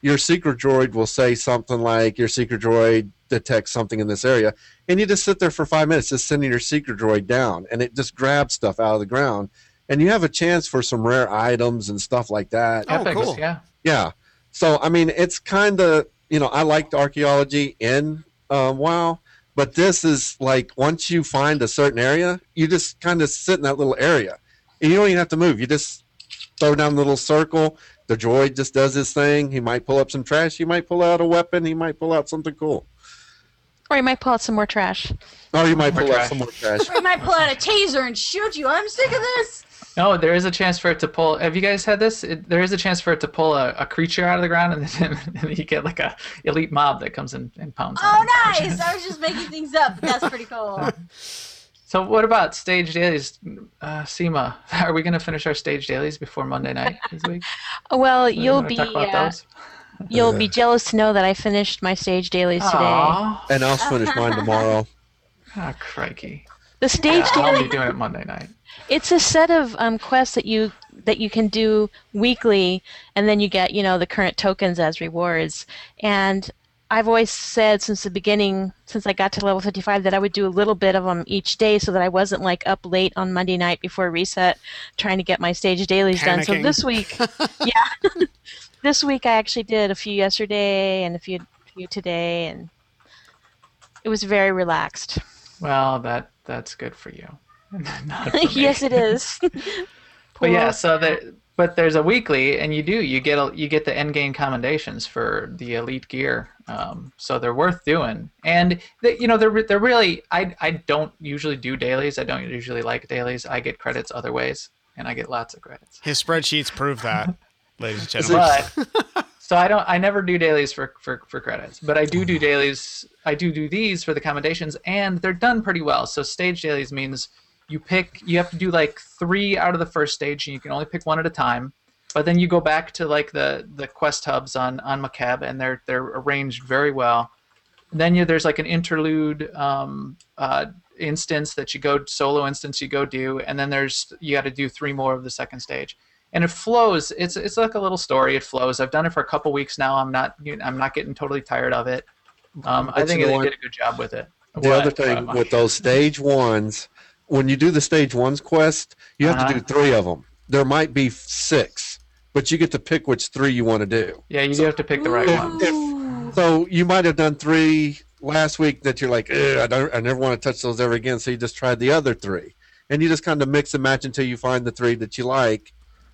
your secret droid will say something like, your secret droid detects something in this area. And you just sit there for five minutes just sending your secret droid down, and it just grabs stuff out of the ground. And you have a chance for some rare items and stuff like that. Oh, Epics, cool. Yeah. Yeah. So, I mean, it's kind of, you know, I liked archaeology in uh, WoW, but this is like once you find a certain area, you just kind of sit in that little area. And you don't even have to move. You just throw down a little circle. The droid just does his thing. He might pull up some trash. He might pull out a weapon. He might pull out something cool. Or he might pull out some more trash. Or you might pull trash. out some more trash. Or he might pull out a taser and shoot you. I'm sick of this. No, there is a chance for it to pull. Have you guys had this? It, there is a chance for it to pull a, a creature out of the ground, and then, and then you get like a elite mob that comes in and pounds. Oh, nice! It. I was just making things up, but that's pretty cool. So what about stage dailies, uh, Sema? Are we going to finish our stage dailies before Monday night this week? Well, so you'll be uh, you'll be jealous to know that I finished my stage dailies Aww. today, and I'll finish mine tomorrow. Ah, oh, crikey! The stage yeah, dailies. I'll be doing it Monday night. It's a set of um, quests that you that you can do weekly, and then you get you know the current tokens as rewards. And I've always said since the beginning, since I got to level fifty-five, that I would do a little bit of them each day so that I wasn't like up late on Monday night before reset trying to get my stage dailies Panicking. done. So this week, yeah, this week I actually did a few yesterday and a few, few today, and it was very relaxed. Well, that that's good for you. Not for me. Yes, it is. But yeah, so that. But there's a weekly, and you do you get a, you get the end game commendations for the elite gear, um, so they're worth doing. And they, you know they're they're really I I don't usually do dailies. I don't usually like dailies. I get credits other ways, and I get lots of credits. His spreadsheets prove that, ladies and gentlemen. But, so I don't I never do dailies for, for for credits, but I do do dailies. I do do these for the commendations, and they're done pretty well. So stage dailies means. You pick, you have to do like three out of the first stage, and you can only pick one at a time. But then you go back to like the, the quest hubs on, on Makeb, and they're they're arranged very well. And then you, there's like an interlude um, uh, instance that you go, solo instance you go do, and then there's, you got to do three more of the second stage. And it flows, it's it's like a little story, it flows. I've done it for a couple weeks now, I'm not I'm not getting totally tired of it. Um, I think they did a good job with it. The what? other thing oh. with those stage ones, when you do the stage ones quest, you have uh-huh. to do three of them. There might be six, but you get to pick which three you want to do. Yeah, you so, do have to pick the right if, one. If, so you might have done three last week that you're like, I don't, I never want to touch those ever again. So you just tried the other three, and you just kind of mix and match until you find the three that you like,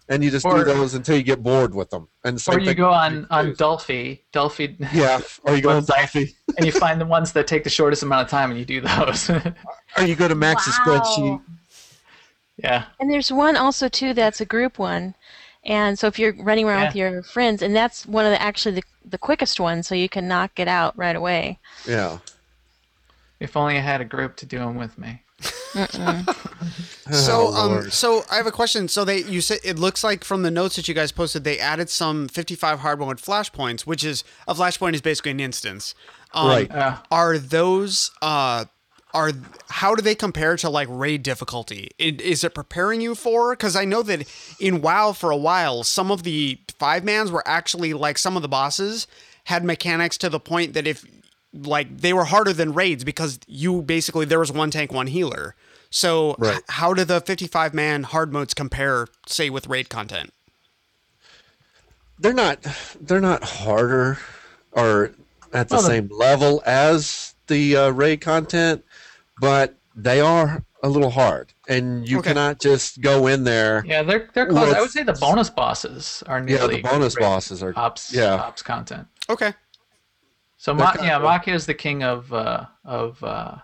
and you just or, do those until you get bored with them. And the or you go on you on Delphi, Delphi. Yeah, or you go on Delphi, and you find the ones that take the shortest amount of time, and you do those. Or you go to Max's wow. spreadsheet. Yeah. And there's one also too that's a group one, and so if you're running around yeah. with your friends, and that's one of the actually the, the quickest ones, so you can knock it out right away. Yeah. If only I had a group to do them with me. Mm-mm. So, oh, um, so I have a question. So they, you said it looks like from the notes that you guys posted, they added some fifty-five hardmode flashpoints, which is a flashpoint is basically an instance. Um, right. Uh, are those? Uh, Are how do they compare to like raid difficulty? It, is it preparing you for? Because I know that in WoW for a while, some of the five mans were actually like some of the bosses had mechanics to the point that if like they were harder than raids because you basically there was one tank, one healer. So right. h- how do the fifty-five man hard modes compare, say, with raid content? They're not they're not harder or at the well, same level as the uh, raid content. But they are a little hard, and you okay. cannot just go in there. Yeah, they're they're close. With, I would say the bonus bosses are nearly. Yeah, the bonus bosses are ops. Yeah, ops content. Okay. So Ma- yeah, Machia is the king of uh, of uh,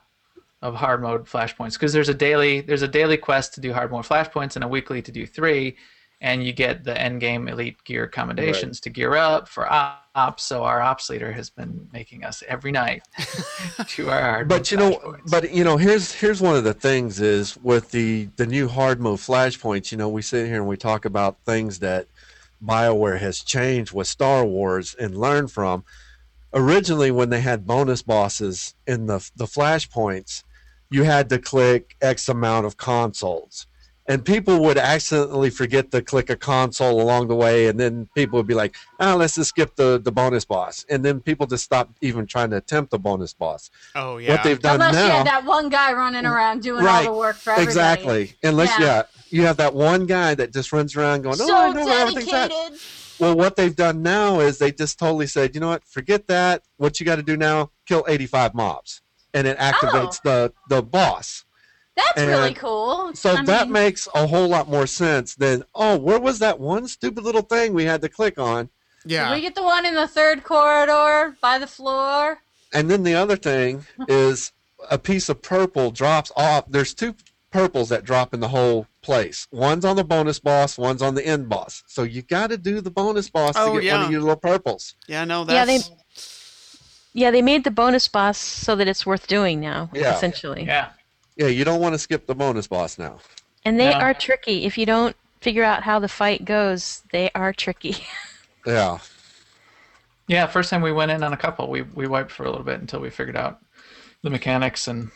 of hard mode flashpoints because there's a daily there's a daily quest to do hard mode flashpoints and a weekly to do three, and you get the end game elite gear commendations right. to gear up for ops. So our ops leader has been making us every night to our hard mode. But you know, points. but you know, here's here's one of the things is with the the new hard mode flashpoints. You know, we sit here and we talk about things that BioWare has changed with Star Wars and learned from. Originally, when they had bonus bosses in the the flashpoints, you had to click X amount of consoles. And people would accidentally forget to click a console along the way, and then people would be like, oh, let's just skip the, the bonus boss. And then people just stop even trying to attempt the bonus boss. Oh, yeah. What they've done Unless now, you have that one guy running around doing right, all the work for everybody. Exactly. Unless, yeah. yeah, you have that one guy that just runs around going, oh, so I know everything's that. Well, what they've done now is they just totally said, you know what, forget that. What you got to do now, kill eighty-five mobs. And it activates oh. the, the boss. That's and really cool. So I that mean, makes a whole lot more sense than, oh, where was that one stupid little thing we had to click on? Yeah. Did we get the one in the third corridor by the floor? And then the other thing is a piece of purple drops off. There's two purples that drop in the whole place. One's on the bonus boss, one's on the end boss. So you got to do the bonus boss oh, to get yeah. one of your little purples. Yeah, no, that's... Yeah, they, yeah, they made the bonus boss so that it's worth doing now, yeah. essentially. Yeah. Yeah, you don't want to skip the bonus boss now. And they no. are tricky. If you don't figure out how the fight goes, they are tricky. yeah. Yeah, first time we went in on a couple, we we wiped for a little bit until we figured out the mechanics, and,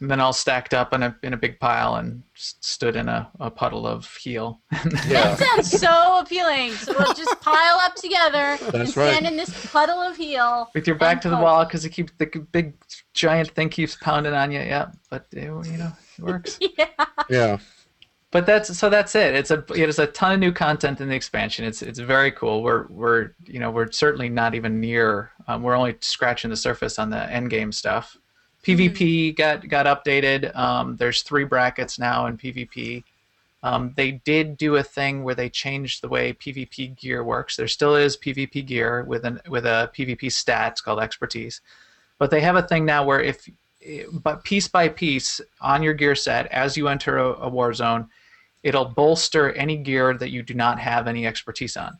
and then all stacked up in a in a big pile and stood in a, a puddle of heal. yeah. That sounds so appealing. So we'll just pile up together That's and stand right. in this puddle of heal. With your back to the wall because it keeps the big... giant thing keeps pounding on you, yeah. But it, you know, it works. yeah. Yeah. But that's so. That's it. It's a it is a ton of new content in the expansion. It's it's very cool. We're we're you know we're certainly not even near. Um, we're only scratching the surface on the end game stuff. PvP mm-hmm. got got updated. Um, there's three brackets now in PvP. Um, they did do a thing where they changed the way PvP gear works. There still is PvP gear with an with a PvP stat. It's called expertise. But they have a thing now where if, but piece by piece on your gear set, as you enter a, a war zone, it'll bolster any gear that you do not have any expertise on.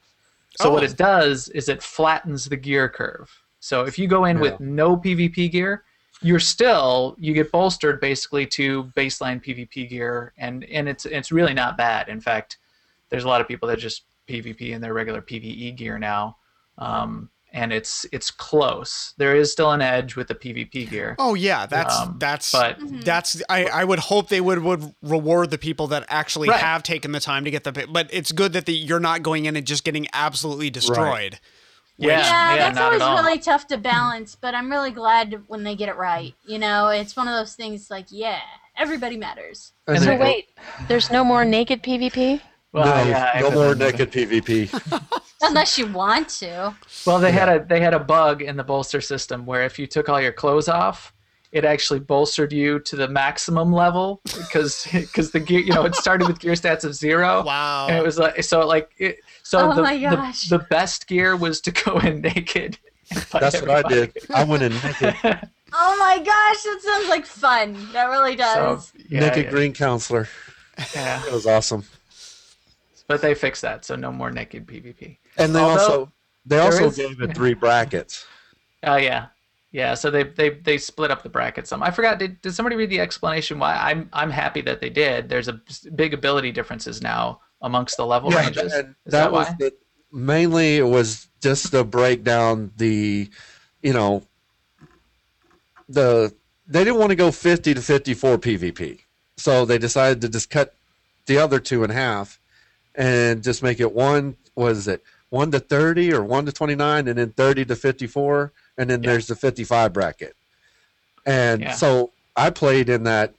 So oh. what it does is it flattens the gear curve. So if you go in yeah. with no PvP gear, you're still, you get bolstered basically to baseline PvP gear. And, and it's, it's really not bad. In fact, there's a lot of people that just PvP in their regular PvE gear now. Um, And it's it's close. There is still an edge with the PvP gear. Oh yeah, that's um, that's but that's I, I would hope they would, would reward the people that actually right. have taken the time to get the. But it's good that the, you're not going in and just getting absolutely destroyed. Right. Yeah, yeah, yeah that's always really tough to balance, but I'm really glad when they get it right. You know, it's one of those things like, yeah, everybody matters. And so wait, there's no more naked P V P? Well, no, yeah, no more naked P V P. Unless you want to. Well, they yeah. had a they had a bug in the bolster system where if you took all your clothes off, it actually bolstered you to the maximum level because because the gear, you know, it started with gear stats of zero. Wow. And it was like so like it, so oh the, my gosh. the the best gear was to go in naked. That's everybody. What I did. I went in naked. Oh my gosh, that sounds like fun. That really does. So, yeah, naked yeah. green counselor. Yeah, that was awesome. But they fixed that, so no more naked P V P. And they Although, also they also is, gave it three brackets. Oh yeah. Yeah, so they, they they split up the brackets some. I forgot, did, did somebody read the explanation why? I'm I'm happy that they did. There's a big ability differences now amongst the level yeah, ranges. That, Is that, that was why? The, mainly it was just to break down the, you know, the they didn't want to go fifty to fifty-four P V P. So they decided to just cut the other two in half and just make it one, what is it, one to thirty or one to twenty-nine and then thirty to fifty-four. And then yeah. there's the fifty-five bracket. And yeah. so I played in that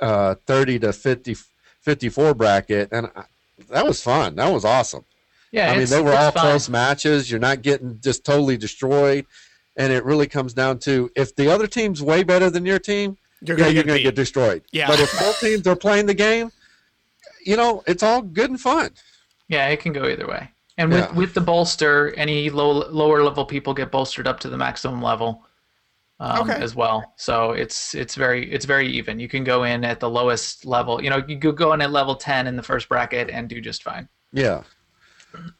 uh, thirty to fifty, fifty-four bracket, and I, that was fun. That was awesome. Yeah, I mean, they were all fun. Close matches. You're not getting just totally destroyed. And it really comes down to if the other team's way better than your team, you're yeah, going to get destroyed. Yeah. But if both teams are playing the game, you know, it's all good and fun. Yeah, it can go either way. And with, yeah. with the bolster, any low, lower level people get bolstered up to the maximum level um, okay. as well. So it's it's very it's very even. You can go in at the lowest level. You know, you could go in at level ten in the first bracket and do just fine. Yeah.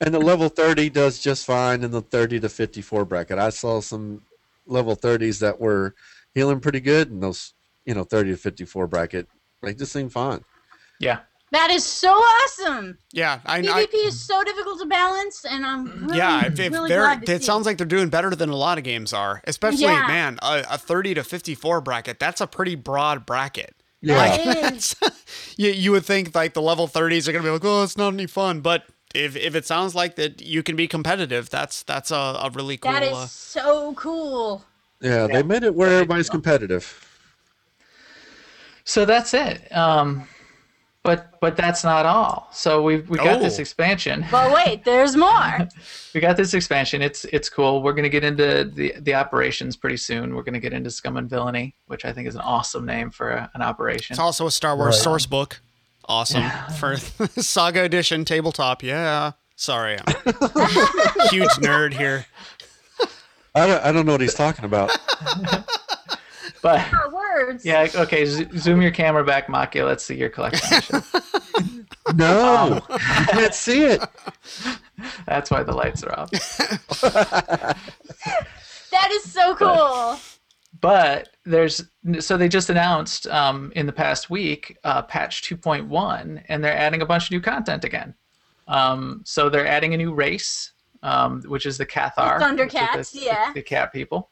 And the level thirty does just fine in the thirty to fifty-four bracket. I saw some level thirties that were healing pretty good in those, you know, thirty to fifty-four bracket. They just seem fine. Yeah. That is so awesome. Yeah, I, PvP I, is so difficult to balance, and I'm really, yeah. If, if really glad to it see sounds it. Like they're doing better than a lot of games are, especially yeah. man, a, a thirty to fifty-four bracket. That's a pretty broad bracket. Yeah, like, that's, you you would think like the level thirties are gonna be like, oh, it's not any fun. But if if it sounds like that you can be competitive, that's that's a, a really cool. That is uh, so cool. Yeah, yeah, they made it where everybody's competitive. So that's it. Um, But but that's not all. So we've we oh. got this expansion. But wait, there's more. We got this expansion. It's it's cool. We're gonna get into the, the operations pretty soon. We're gonna get into Scum and Villainy, which I think is an awesome name for a, an operation. It's also a Star Wars right. source book. Awesome yeah. for Saga Edition tabletop. Yeah. Sorry, I'm a huge nerd here. I don't I don't know what he's talking about. But, words. Yeah, okay, z- zoom your camera back, Machia. Let's see your collection. No, um, you can't see it. That's why the lights are off. That is so cool. But, but there's so they just announced um, in the past week uh, patch two point one, and they're adding a bunch of new content again. Um, so they're adding a new race, um, which is the Cathar. Thundercats, the, yeah. The, the cat people.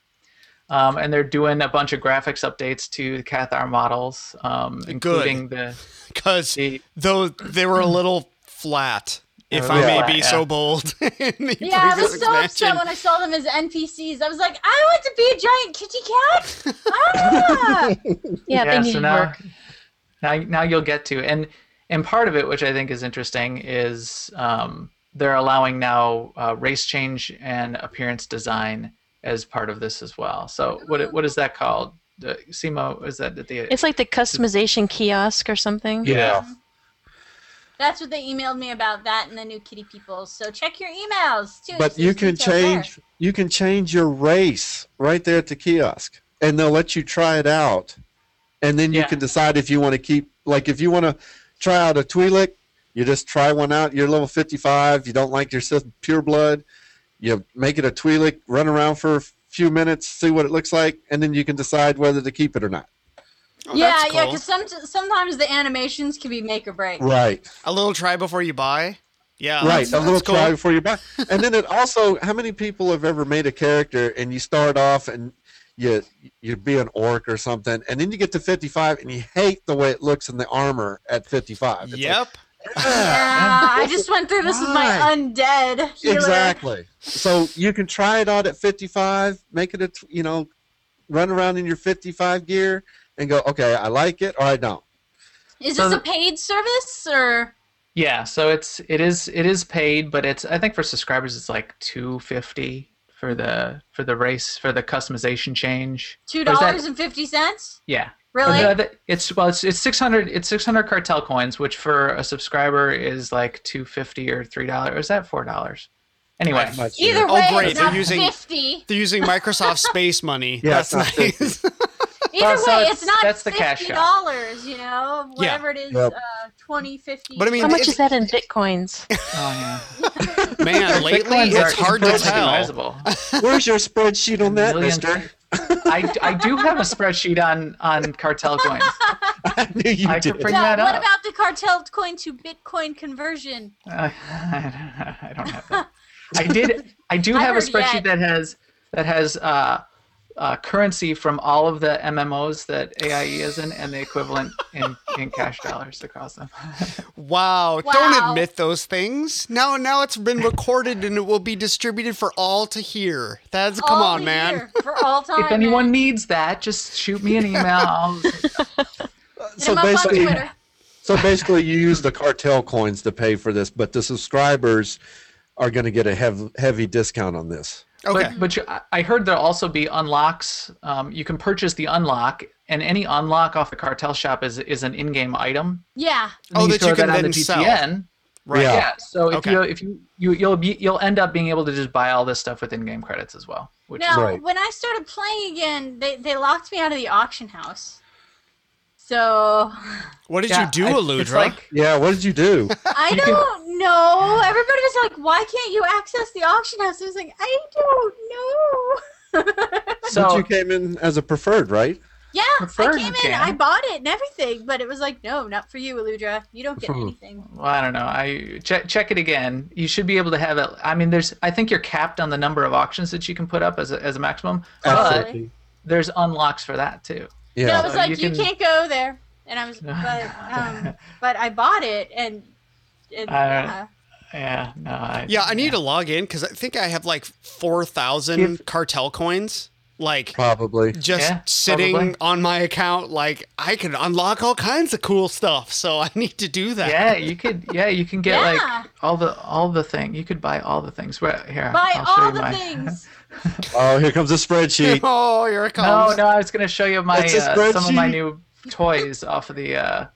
Um, and they're doing a bunch of graphics updates to the Cathar models, um, including Good. the because the, though they were a little flat, if I may flat, be yeah. so bold. In the yeah, I was so expansion. upset when I saw them as N P Cs. I was like, I want to be a giant kitty cat. Ah! yeah, yeah, they so need now, work. Now, now you'll get to and and part of it, which I think is interesting, is um, they're allowing now uh, race change and appearance design as part of this as well. So what what is that called? The Sema, is that the It's like the customization kiosk or something. Yeah. That's what they emailed me about, that and the new kitty people. So check your emails too. But you can change there. you can change your race right there at the kiosk, and they'll let you try it out. And then you yeah. can decide if you want to keep, like if you want to try out a Twi'lek, you just try one out. You're level fifty-five, you don't like your Sith pure blood. You make it a Twi'lek, run around for a few minutes, see what it looks like, and then you can decide whether to keep it or not. Oh, yeah, cool. yeah, because some, sometimes the animations can be make or break. Right. A little try before you buy. Yeah. Right, a little cool. try before you buy. And then it also, how many people have ever made a character and you start off and you you be an orc or something, and then you get to fifty-five and you hate the way it looks in the armor at fifty-five. It's yep. Like, Yeah, I just went through this with my undead healer. Exactly. So you can try it out at fifty-five, make it a, you know, run around in your fifty-five gear and go, okay, I like it or I don't. Is this a paid service or? Yeah, so it's it is it is paid, but it's I think for subscribers it's like two fifty for the for the race for the customization change. two dollars and fifty cents? Yeah. Really? It's well, it's it's six hundred. It's six hundred cartel coins, which for a subscriber is like two fifty or three dollars. Or is that four dollars? Anyway, either way, oh, great. It's they're not using, fifty. They're using Microsoft space money. Yeah, that's nice. Either so way, it's, it's not that's the fifty dollars. You know, whatever yeah. it is, yep. uh, twenty, fifty. But I mean, how much is that in bitcoins? Oh yeah, man. Lately, it's hard to tell. Where's your spreadsheet on that, Mister? I, I do have a spreadsheet on, on cartel coins. I knew you I did. Could bring yeah, that what up. About the cartel coin to Bitcoin conversion? Uh, I don't have that. I did. I do I have a spreadsheet yet. that has that has uh, uh, currency from all of the M M Os that A I E is in, and the equivalent in, in cash dollars across them. Wow. wow! Don't admit those things. Now, now it's been recorded and it will be distributed for all to hear. That's all come on, here. man. For all time. If anyone man. needs that, just shoot me an email. so basically, so basically, you use the cartel coins to pay for this, but the subscribers are going to get a hev- heavy discount on this. Okay. But, but you, I heard there'll also be unlocks. Um, you can purchase the unlock, and any unlock off the cartel shop is is an in-game item. Yeah. And oh, you that you can that then the sell. G T N. Right. Yeah. yeah. So if okay. you if you, you you'll be, you'll end up being able to just buy all this stuff with in-game credits as well. Which now, is right. when I started playing again, they they locked me out of the auction house. So. What did yeah, you do, I, Aludra? Like, yeah. What did you do? I don't. No, everybody was like, why can't you access the auction house? I was like, I don't know. So but you came in as a preferred, right? Yeah, preferred I came in, I bought it and everything, but it was like, no, not for you, Aludra. You don't get anything. Well, I don't know. I check, check it again. You should be able to have it. I mean, there's. I think you're capped on the number of auctions that you can put up as a, as a maximum. Absolutely. But there's unlocks for that, too. Yeah, yeah I was so like, you, you can... can't go there. And I was but um, but I bought it and... It, uh, yeah, no, I, yeah, I need yeah. to log in because I think I have like four thousand cartel coins, like probably just yeah, sitting probably. on my account. Like I can unlock all kinds of cool stuff, so I need to do that. Yeah, you could. Yeah, you can get yeah. like all the all the thing. You could buy all the things. Right here, buy I'll all show you the my... things. Oh, here comes a spreadsheet. Oh, here it comes. No, no, I was gonna show you my uh, some of my new toys off of the uh,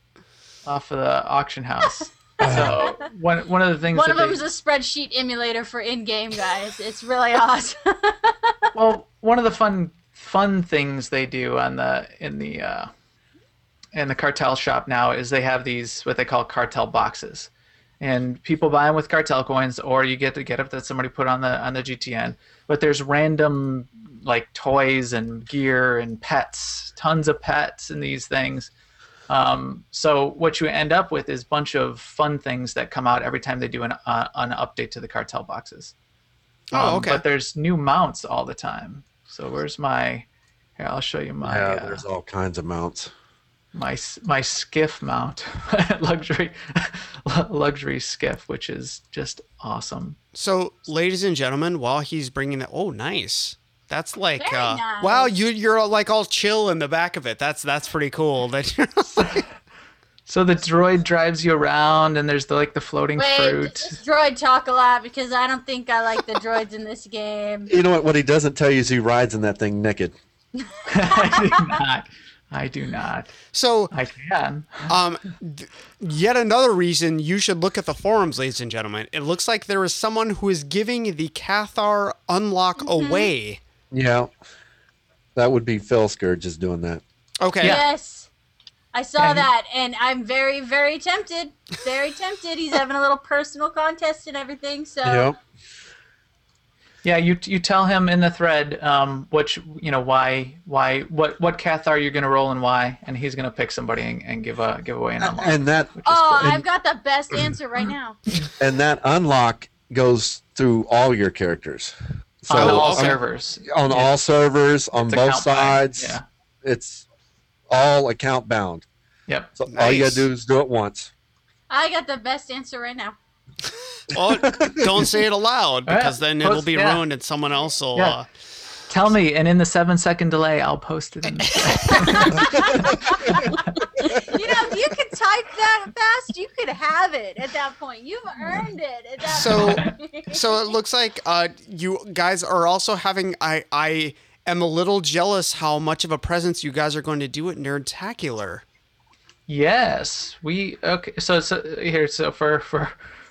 off of the auction house. So one one of the things one that of them is a spreadsheet emulator for in-game guys. It's really awesome. Well, one of the fun fun things they do on the in the uh, in the cartel shop now is they have these what they call cartel boxes, and people buy them with cartel coins, or you get the get up that somebody put on the on the G T N. But there's random like toys and gear and pets, tons of pets in these things. Um, so what you end up with is a bunch of fun things that come out every time they do an uh, an update to the cartel boxes. Um, oh, okay. But there's new mounts all the time. So where's my? Here, I'll show you my. Yeah, there's uh, all kinds of mounts. My my skiff mount, luxury luxury skiff, which is just awesome. So, ladies and gentlemen, while he's bringing that, oh, nice. That's like, uh, nice. wow, you, you're like all chill in the back of it. That's that's pretty cool. That you're like... So the droid drives you around, and there's the, like the floating Wait, fruit. Does droid talk a lot? Because I don't think I like the droids in this game. You know what? What he doesn't tell you is he rides in that thing naked. I do not. I do not. So I can. um, th- yet another reason you should look at the forums, ladies and gentlemen. It looks like there is someone who is giving the Cathar unlock mm-hmm. away. Yeah, that would be Phil Scourge doing that. Okay. Yes, I saw and, that, and I'm very, very tempted. Very tempted. He's having a little personal contest and everything. So. Yeah. Yeah, you you tell him in the thread, um, which you know why why what what Cathar you're gonna roll and why, and he's gonna pick somebody and, and give a give away an unlock. And that. Oh, cool. I've got the best answer right now. And that unlock goes through all your characters. So on all on, servers. On yeah. all servers, on it's both sides. Yeah. It's all account bound. Yep. So nice. All you gotta do is do it once. I got the best answer right now. Oh, don't say it aloud, because right. then post, it'll be yeah. ruined and someone else will... Yeah. Uh, Tell me, and in the seven-second delay, I'll post it in the chat. You know, if you could type that fast, you could have it at that point. You've earned it at that so, point. So it looks like uh, you guys are also having... I, I am a little jealous how much of a presence you guys are going to do at Nerdtacular. Yes. we okay. So, so here, so for... for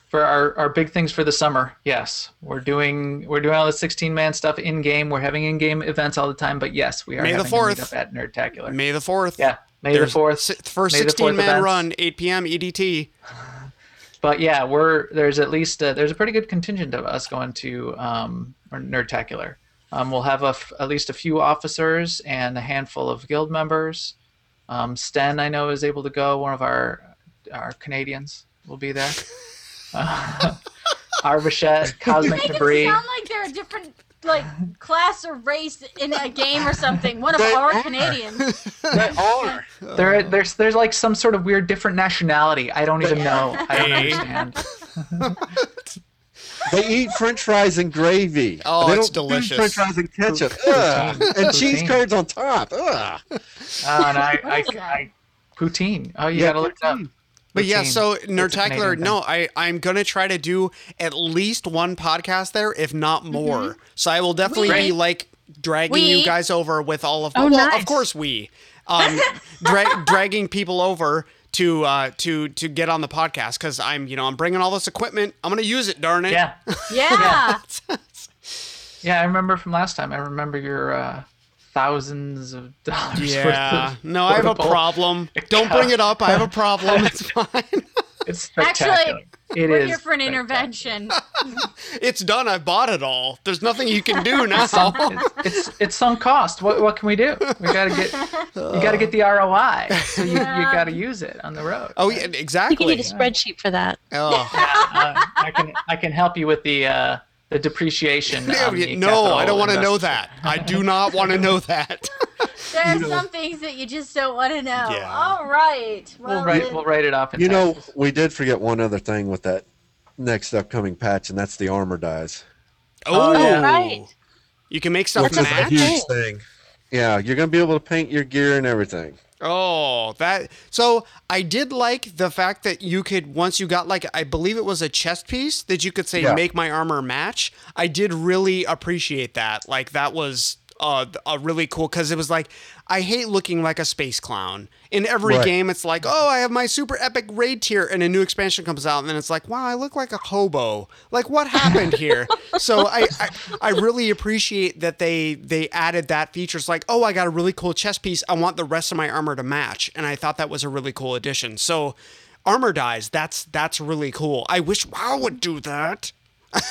For our, our big things for the summer, yes, we're doing we're doing all the sixteen man stuff in game. We're having in game events all the time, but yes, we are May having the fourth. A meetup at Nerdtacular. May the fourth. Yeah, May There's the fourth. Si- first May sixteen fourth man events. Run, eight p.m. E D T. But yeah, we're there's at least a, there's a pretty good contingent of us going to um, Nerdtacular. Um, we'll have a f- at least a few officers and a handful of guild members. Um, Sten, I know, is able to go. One of our our Canadians will be there. Uh, Arbushet, Cosmic you make Debris. It sound like they're a different like class or race in a game or something. One of they our are. Canadians. They are. There, there's, there's like some sort of weird different nationality. I don't even know. I don't understand. They eat French fries and gravy. Oh, they it's don't delicious. Eat French fries and ketchup. Ugh. And cheese curds on top. Ugh. Oh, and I, I, I, I, poutine. Oh, you yeah, gotta look it up. But yeah, so Nerdtacular, no, I, I'm going to try to do at least one podcast there, if not more. Mm-hmm. So I will definitely we, be like dragging we. you guys over with all of, oh, well, nice. Of course we, um, dra- dragging people over to, uh, to, to get on the podcast. Cause I'm, you know, I'm bringing all this equipment. I'm going to use it, darn it. Yeah. Yeah. Yeah. I remember from last time. I remember your, uh, thousands of dollars yeah worth of no I have a problem don't bring it up I have a problem it's fine it's spectacular. Actually it we're is here for an intervention. It's done. I bought it all. There's nothing you can do now. It's it's, it's some cost. What what can we do? We gotta get you gotta get the R O I, so you, yeah. you gotta use it on the road. Oh yeah, exactly. You can need a spreadsheet for that. Oh yeah, uh, I can I can help you with the uh the depreciation. No, the no I don't want to know that. I do not want to know that. There are you some know. Things that you just don't want to know. Yeah. All right. Well, we'll, write, we'll write it off. In you taxes. Know, we did forget one other thing with that next upcoming patch, and that's the armor dies. Oh, oh yeah. Right. You can make stuff match. Huge thing. Yeah, you're going to be able to paint your gear and everything. Oh, that. So I did like the fact that you could, once you got like, I believe it was a chest piece that you could say, yeah. make my armor match. I did really appreciate that. Like that was uh, a really cool, cause it was like, I hate looking like a space clown in every right. game. It's like, oh, I have my super epic raid tier and a new expansion comes out. And then it's like, wow, I look like a hobo. Like what happened here? So I, I, I really appreciate that they, they added that feature. It's like, oh, I got a really cool chest piece. I want the rest of my armor to match. And I thought that was a really cool addition. So armor dies. That's, that's really cool. I wish WoW would do that.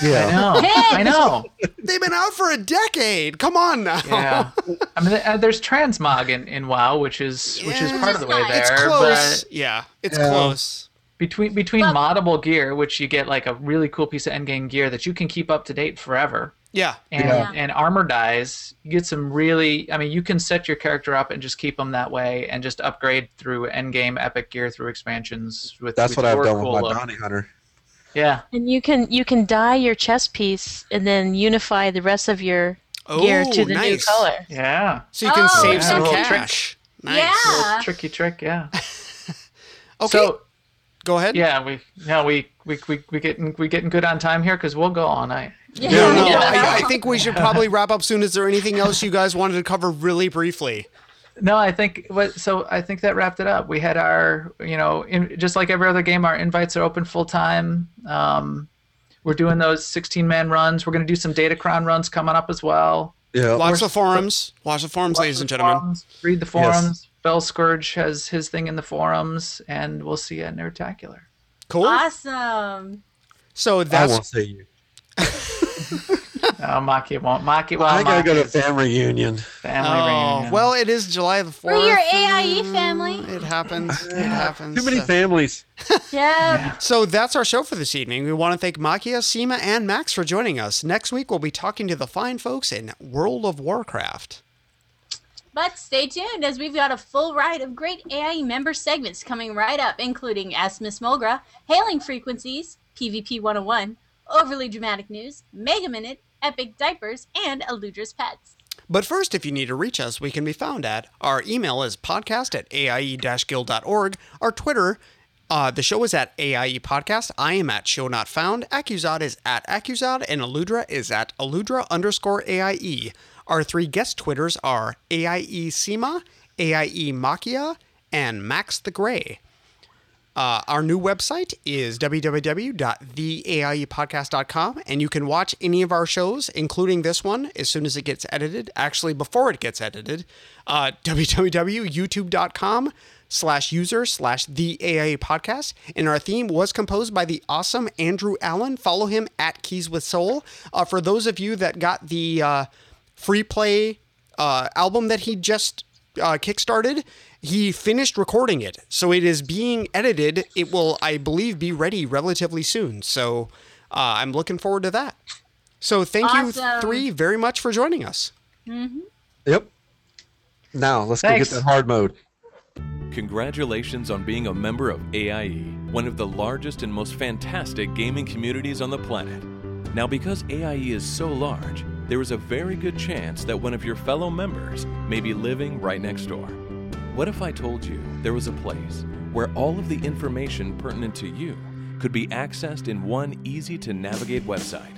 Yeah, I know. Hey! I know. They've been out for a decade. Come on now. Yeah, I mean, there's transmog in, in WoW, which is yeah, which is part of the way not, there. It's close. But yeah, it's yeah. close. Between between but, moddable gear, which you get like a really cool piece of endgame gear that you can keep up to date forever. Yeah, and yeah. and armor dies. You get some really. I mean, you can set your character up and just keep them that way, and just upgrade through endgame epic gear through expansions. With that's with what I've done cool with my bounty hunter. Yeah, and you can you can dye your chest piece and then unify the rest of your oh, gear to the nice. New color. Yeah, so you can oh, save yeah. some cash. Nice. Yeah, a little tricky trick. Yeah. Okay, so, go ahead. Yeah, we no we we we we getting we getting good on time here because we'll go all night. Yeah, no, no, yeah. I, I think we should probably wrap up soon. Is there anything else you guys wanted to cover really briefly? No, I think so. I think that wrapped it up. We had our, you know, in, just like every other game, our invites are open full time. Um, we're doing those sixteen man runs. We're going to do some Datacron runs coming up as well. Yeah, lots we're, of forums. Lots of forums, lots ladies of and gentlemen. Forums. Read the forums. Yes. Bell Scourge has his thing in the forums, and we'll see you at Nerdtacular. Cool. Awesome. So that's. I won't see you. Oh, Maki won't. Maki won't. I gotta go to family reunion. Family oh, reunion. Well, it is July the fourth. We're your A I E family. It happens. It happens. Too many families. Yeah. yeah. So that's our show for this evening. We want to thank Machia, Sema, and Max for joining us. Next week, we'll be talking to the fine folks in World of Warcraft. But stay tuned, as we've got a full ride of great A I E member segments coming right up, including Ask Miss Mulgra, Hailing Frequencies, PvP one oh one, Overly Dramatic News, Mega Minute, Epic Diapers, and Aludra's Pets. But first, if you need to reach us, we can be found at, our email is podcast at A I E guild dot org, our Twitter, uh, the show is at A I E Podcast, I am at Show Not Found, Accuzod is at Accuzod, and Aludra is at Aludra underscore A I E. Our three guest Twitters are A I E Sema, A I E Machia, and Max the Gray. Uh, our new website is w w w dot the A I E podcast dot com, and you can watch any of our shows, including this one, as soon as it gets edited. Actually, before it gets edited, uh, w w w dot youtube dot com slash user slash the A I E podcast, and our theme was composed by the awesome Andrew Allen. Follow him at Keys with Soul. Uh, for those of you that got the uh, free play uh, album that he just uh, kickstarted, he finished recording it, so it is being edited. It will, I believe, be ready relatively soon. So uh, I'm looking forward to that. So thank awesome. you three very much for joining us. Mm-hmm. Yep. Now let's go get that hard mode. Congratulations on being a member of A I E, one of the largest and most fantastic gaming communities on the planet. Now, because A I E is so large, there is a very good chance that one of your fellow members may be living right next door. What if I told you there was a place where all of the information pertinent to you could be accessed in one easy-to-navigate website?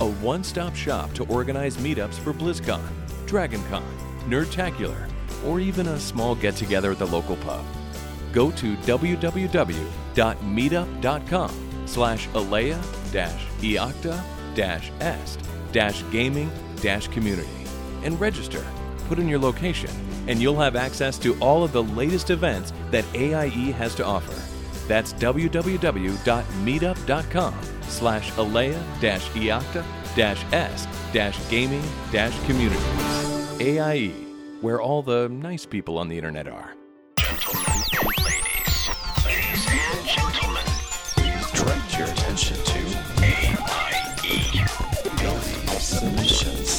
A one-stop shop to organize meetups for BlizzCon, DragonCon, Nerdtacular, or even a small get-together at the local pub. Go to w w w dot meetup dot com slash alea dash iacta dash est dash gaming dash community and register, put in your location, and you'll have access to all of the latest events that A I E has to offer. That's w w w dot meetup dot com slash alea dash iacta dash est dash gaming dash communities. A I E, where all the nice people on the internet are. Gentlemen and ladies, ladies and gentlemen, direct your attention to A I E. Building submissions.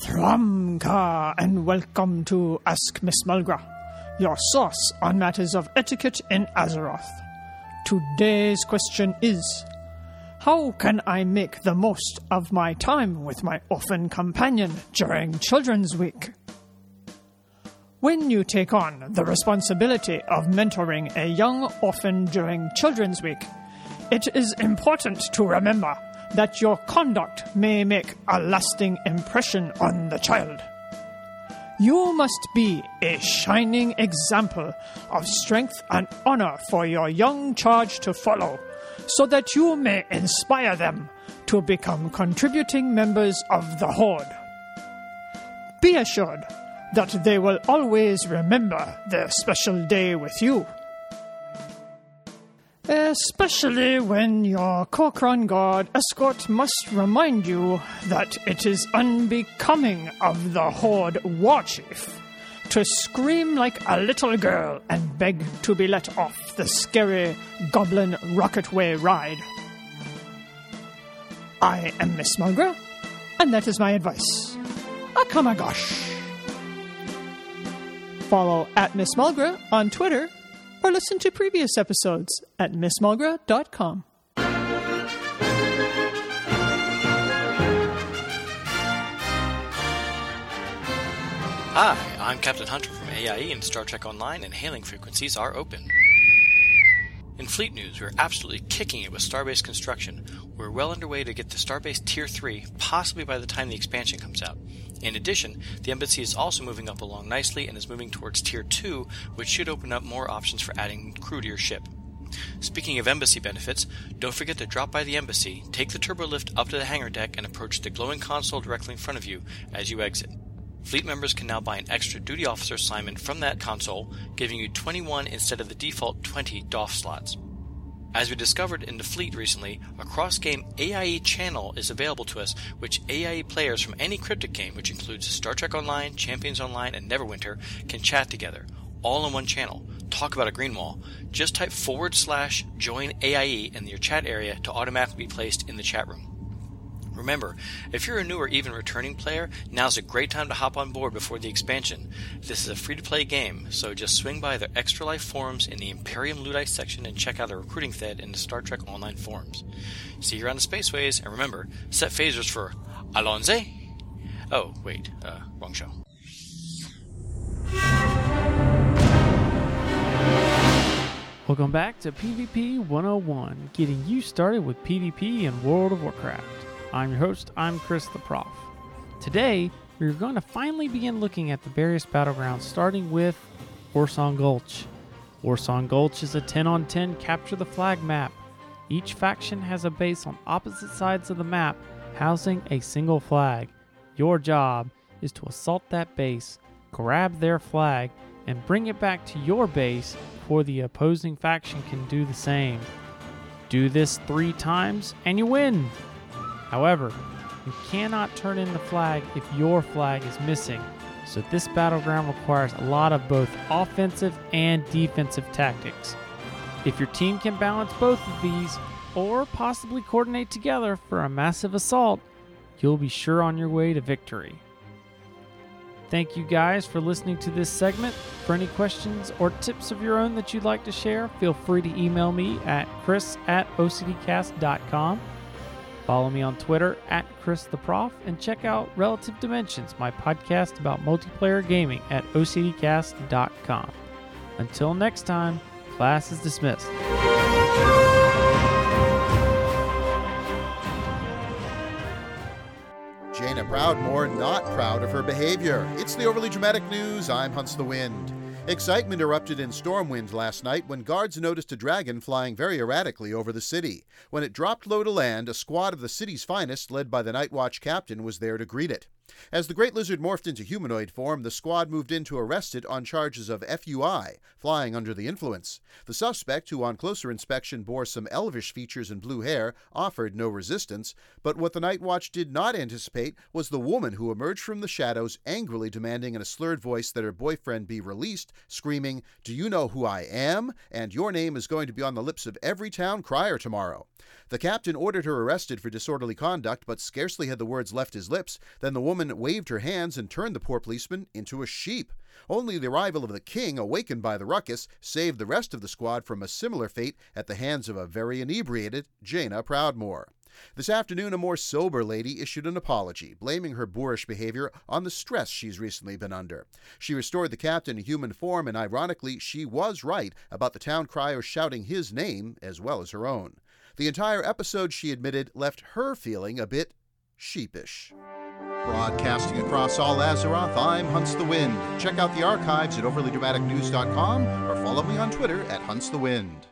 Thrumka, and welcome to Ask Miss Mulgra, your source on matters of etiquette in Azeroth. Today's question is, how can I make the most of my time with my orphan companion during Children's Week? When you take on the responsibility of mentoring a young orphan during Children's Week, it is important to remember that your conduct may make a lasting impression on the child. You must be a shining example of strength and honor for your young charge to follow, so that you may inspire them to become contributing members of the Horde. Be assured that they will always remember their special day with you, especially when your Corcoran Guard escort must remind you that it is unbecoming of the Horde Warchief to scream like a little girl and beg to be let off the scary Goblin Rocketway ride. I am Miss Mulgra, and that is my advice. Akamagosh. Follow at Miss Mulgra on Twitter, or listen to previous episodes at miss mulgra dot com. Hi, I'm Captain Hunter from A I E and Star Trek Online, and hailing frequencies are open. In Fleet News, we're absolutely kicking it with Starbase construction. We're well underway to get the Starbase Tier three, possibly by the time the expansion comes out. In addition, the embassy is also moving up along nicely and is moving towards Tier two, which should open up more options for adding crew to your ship. Speaking of embassy benefits, don't forget to drop by the embassy, take the turbo lift up to the hangar deck, and approach the glowing console directly in front of you as you exit. Fleet members can now buy an extra duty officer assignment from that console, giving you twenty-one instead of the default twenty D O F slots. As we discovered in the fleet recently, a cross-game A I E channel is available to us, which A I E players from any cryptic game, which includes Star Trek Online, Champions Online, and Neverwinter, can chat together, all on one channel. Talk about a green wall. Just type forward slash join A I E in your chat area to automatically be placed in the chat room. Remember, if you're a new or even returning player, now's a great time to hop on board before the expansion. This is a free-to-play game, so just swing by their Extra Life forums in the Imperium Ludite section and check out their recruiting thread in the Star Trek Online forums. See you around the spaceways, and remember, set phasers for Alonze. Oh, wait, uh, wrong show. Welcome back to PvP one oh one, getting you started with PvP in World of Warcraft. I'm your host, I'm Chris the Prof. Today, we're going to finally begin looking at the various battlegrounds, starting with Warsong Gulch. Warsong Gulch is a ten on ten capture the flag map. Each faction has a base on opposite sides of the map, housing a single flag. Your job is to assault that base, grab their flag, and bring it back to your base before the opposing faction can do the same. Do this three times and you win! However, you cannot turn in the flag if your flag is missing, so this battleground requires a lot of both offensive and defensive tactics. If your team can balance both of these, or possibly coordinate together for a massive assault, you'll be sure on your way to victory. Thank you guys for listening to this segment. For any questions or tips of your own that you'd like to share, feel free to email me at chris at ocdcast.com. Follow me on Twitter at ChrisTheProf and check out Relative Dimensions, my podcast about multiplayer gaming at ocdcast dot com. Until next time, class is dismissed. Jana Proudmore not proud of her behavior. It's the Overly Dramatic News. I'm Hunts the Wind. Excitement erupted in Stormwind last night when guards noticed a dragon flying very erratically over the city. When it dropped low to land, a squad of the city's finest, led by the Night Watch captain, was there to greet it. As the great lizard morphed into humanoid form, the squad moved in to arrest it on charges of F U I, flying under the influence. The suspect, who on closer inspection bore some elvish features and blue hair, offered no resistance, but what the Night Watch did not anticipate was the woman who emerged from the shadows, angrily demanding in a slurred voice that her boyfriend be released, screaming, "Do you know who I am? And your name is going to be on the lips of every town crier tomorrow." The captain ordered her arrested for disorderly conduct, but scarcely had the words left his lips than the woman waved her hands and turned the poor policeman into a sheep. Only the arrival of the king, awakened by the ruckus, saved the rest of the squad from a similar fate at the hands of a very inebriated Jaina Proudmore. This afternoon, a more sober lady issued an apology, blaming her boorish behavior on the stress she's recently been under. She restored the captain to human form, and ironically, she was right about the town crier shouting his name as well as her own. The entire episode, she admitted, left her feeling a bit sheepish. Broadcasting across all Azeroth, I'm Hunts the Wind. Check out the archives at overly dramatic news dot com or follow me on Twitter at Hunts the Wind.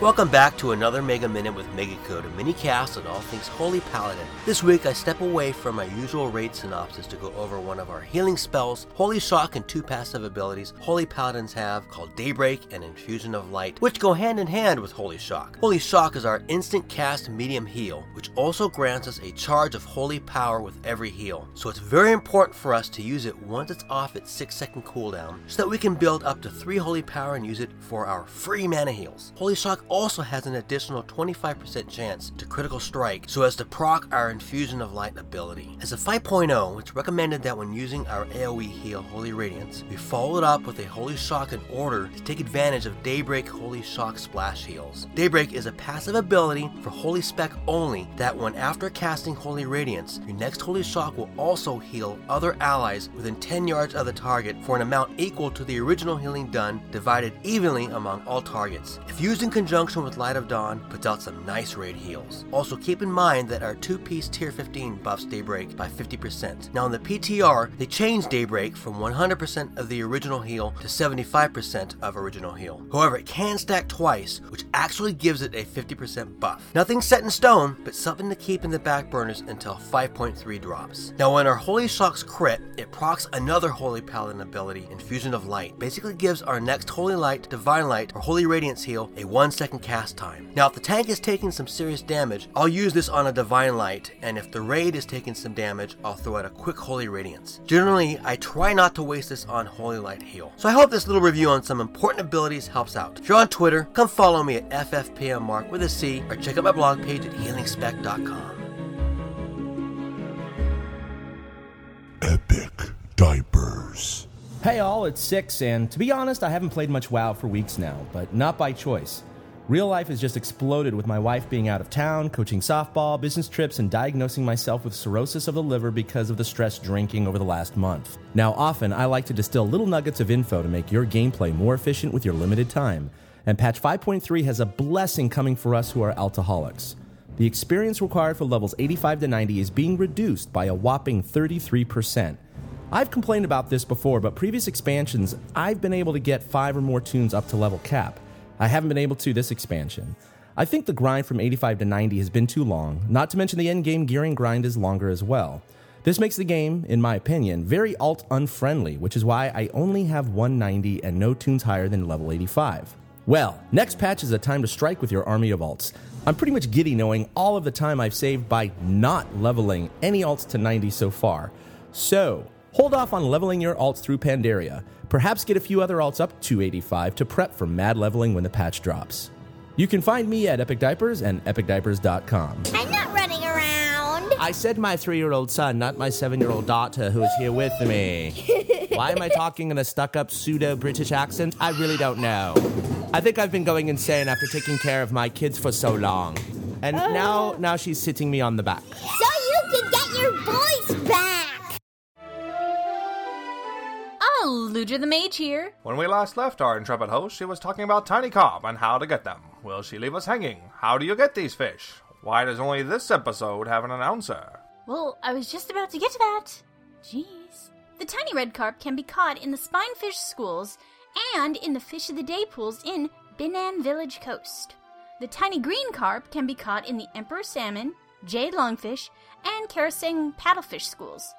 Welcome back to another Mega Minute with MegaCode, a mini-cast on all things Holy Paladin. This week, I step away from my usual raid synopsis to go over one of our healing spells, Holy Shock, and two passive abilities Holy Paladins have called Daybreak and Infusion of Light, which go hand in hand with Holy Shock. Holy Shock is our instant cast medium heal, which also grants us a charge of Holy Power with every heal, so it's very important for us to use it once it's off its six second cooldown, so that we can build up to three Holy Power and use it for our free mana heals. Holy Shock also has an additional twenty-five percent chance to critical strike, so as to proc our Infusion of Light ability. As a five point oh, it's recommended that when using our AoE heal Holy Radiance, we follow it up with a Holy Shock in order to take advantage of Daybreak Holy Shock splash heals. Daybreak is a passive ability for Holy Spec only that when after casting Holy Radiance, your next Holy Shock will also heal other allies within ten yards of the target for an amount equal to the original healing done, divided evenly among all targets. If used in conjunction with Light of Dawn, puts out some nice raid heals. Also keep in mind that our two-piece tier fifteen buffs Daybreak by fifty percent. Now in the P T R, they changed Daybreak from one hundred percent of the original heal to seventy-five percent of original heal. However, it can stack twice, which actually gives it a fifty percent buff. Nothing set in stone, but something to keep in the back burners until five point three drops. Now when our Holy Shock's crit, it procs another Holy Paladin ability, Infusion of Light. Basically gives our next Holy Light, Divine Light, or Holy Radiance heal a one second second cast time. Now if the tank is taking some serious damage, I'll use this on a Divine Light, and if the raid is taking some damage, I'll throw out a quick Holy Radiance. Generally, I try not to waste this on Holy Light heal. So I hope this little review on some important abilities helps out. If you're on Twitter, come follow me at FFPMMark with a C, or check out my blog page at healing spec dot com. Epic Diapers. Hey all, it's Six, and to be honest, I haven't played much WoW for weeks now, but not by choice. Real life has just exploded with my wife being out of town, coaching softball, business trips, and diagnosing myself with cirrhosis of the liver because of the stress drinking over the last month. Now often, I like to distill little nuggets of info to make your gameplay more efficient with your limited time, and patch five point three has a blessing coming for us who are alcoholics. The experience required for levels eighty-five to ninety is being reduced by a whopping thirty-three percent. I've complained about this before, but previous expansions, I've been able to get five or more tunes up to level cap. I haven't been able to this expansion. I think the grind from eighty-five to ninety has been too long, not to mention the endgame gearing grind is longer as well. This makes the game, in my opinion, very alt unfriendly, which is why I only have one ninety and no tunes higher than level eighty-five. Well, next patch is a time to strike with your army of alts. I'm pretty much giddy knowing all of the time I've saved by not leveling any alts to ninety so far. So, hold off on leveling your alts through Pandaria. Perhaps get a few other alts up to eighty-five to prep for mad leveling when the patch drops. You can find me at Epic Diapers and epic diapers dot com. I'm not running around. I said my three-year-old son, not my seven-year-old daughter who is here with me. Why am I talking in a stuck-up pseudo-British accent? I really don't know. I think I've been going insane after taking care of my kids for so long. And oh. now now she's sitting me on the back. So you can get your voice back! Aludra the Mage here. When we last left our intrepid host, she was talking about tiny cob and how to get them. Will she leave us hanging? How do you get these fish? Why does only this episode have an announcer? Well, I was just about to get to that. Jeez. The tiny red carp can be caught in the spinefish schools and in the Fish of the Day pools in Binan Village Coast. The tiny green carp can be caught in the Emperor Salmon, Jade Longfish, and Karasang Paddlefish schools.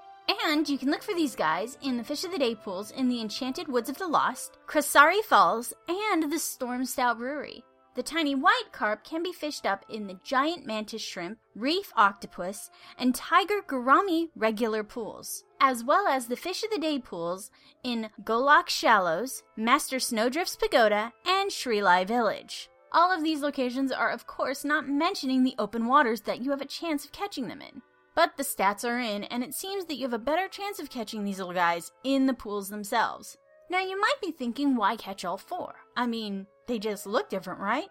And you can look for these guys in the Fish of the Day pools in the Enchanted Woods of the Lost, Krasari Falls, and the Storm Stout Brewery. The tiny white carp can be fished up in the Giant Mantis Shrimp, Reef Octopus, and Tiger Gourami regular pools, as well as the Fish of the Day pools in Golok Shallows, Master Snowdrift's Pagoda, and Shrilai Village. All of these locations are, of course, not mentioning the open waters that you have a chance of catching them in. But the stats are in, and it seems that you have a better chance of catching these little guys in the pools themselves. Now, you might be thinking, why catch all four? I mean, they just look different, right?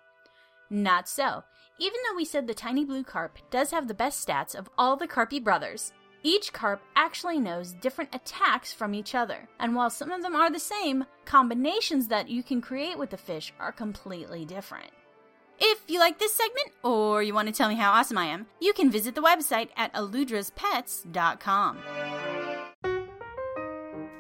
Not so. Even though we said the tiny blue carp does have the best stats of all the carpy brothers, each carp actually knows different attacks from each other, and while some of them are the same, combinations that you can create with the fish are completely different. If you like this segment, or you want to tell me how awesome I am, you can visit the website at aludra's pets dot com.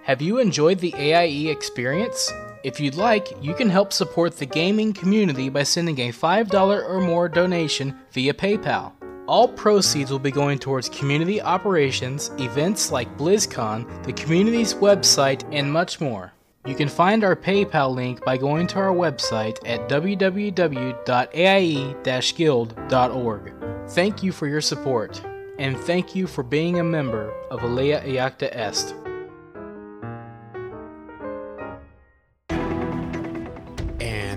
Have you enjoyed the A I E experience? If you'd like, you can help support the gaming community by sending a five dollars or more donation via PayPal. All proceeds will be going towards community operations, events like BlizzCon, the community's website, and much more. You can find our PayPal link by going to our website at w w w dot a i e dash guild dot org. Thank you for your support, and thank you for being a member of Alea Eacta Est.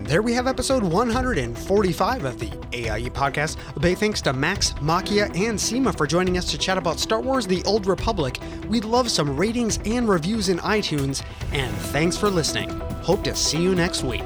There we have episode one forty-five of the A I E podcast. A big thanks to Max, Machia, and Sema for joining us to chat about Star Wars: The Old Republic. We'd love some ratings and reviews in iTunes. And thanks for listening. Hope to see you next week.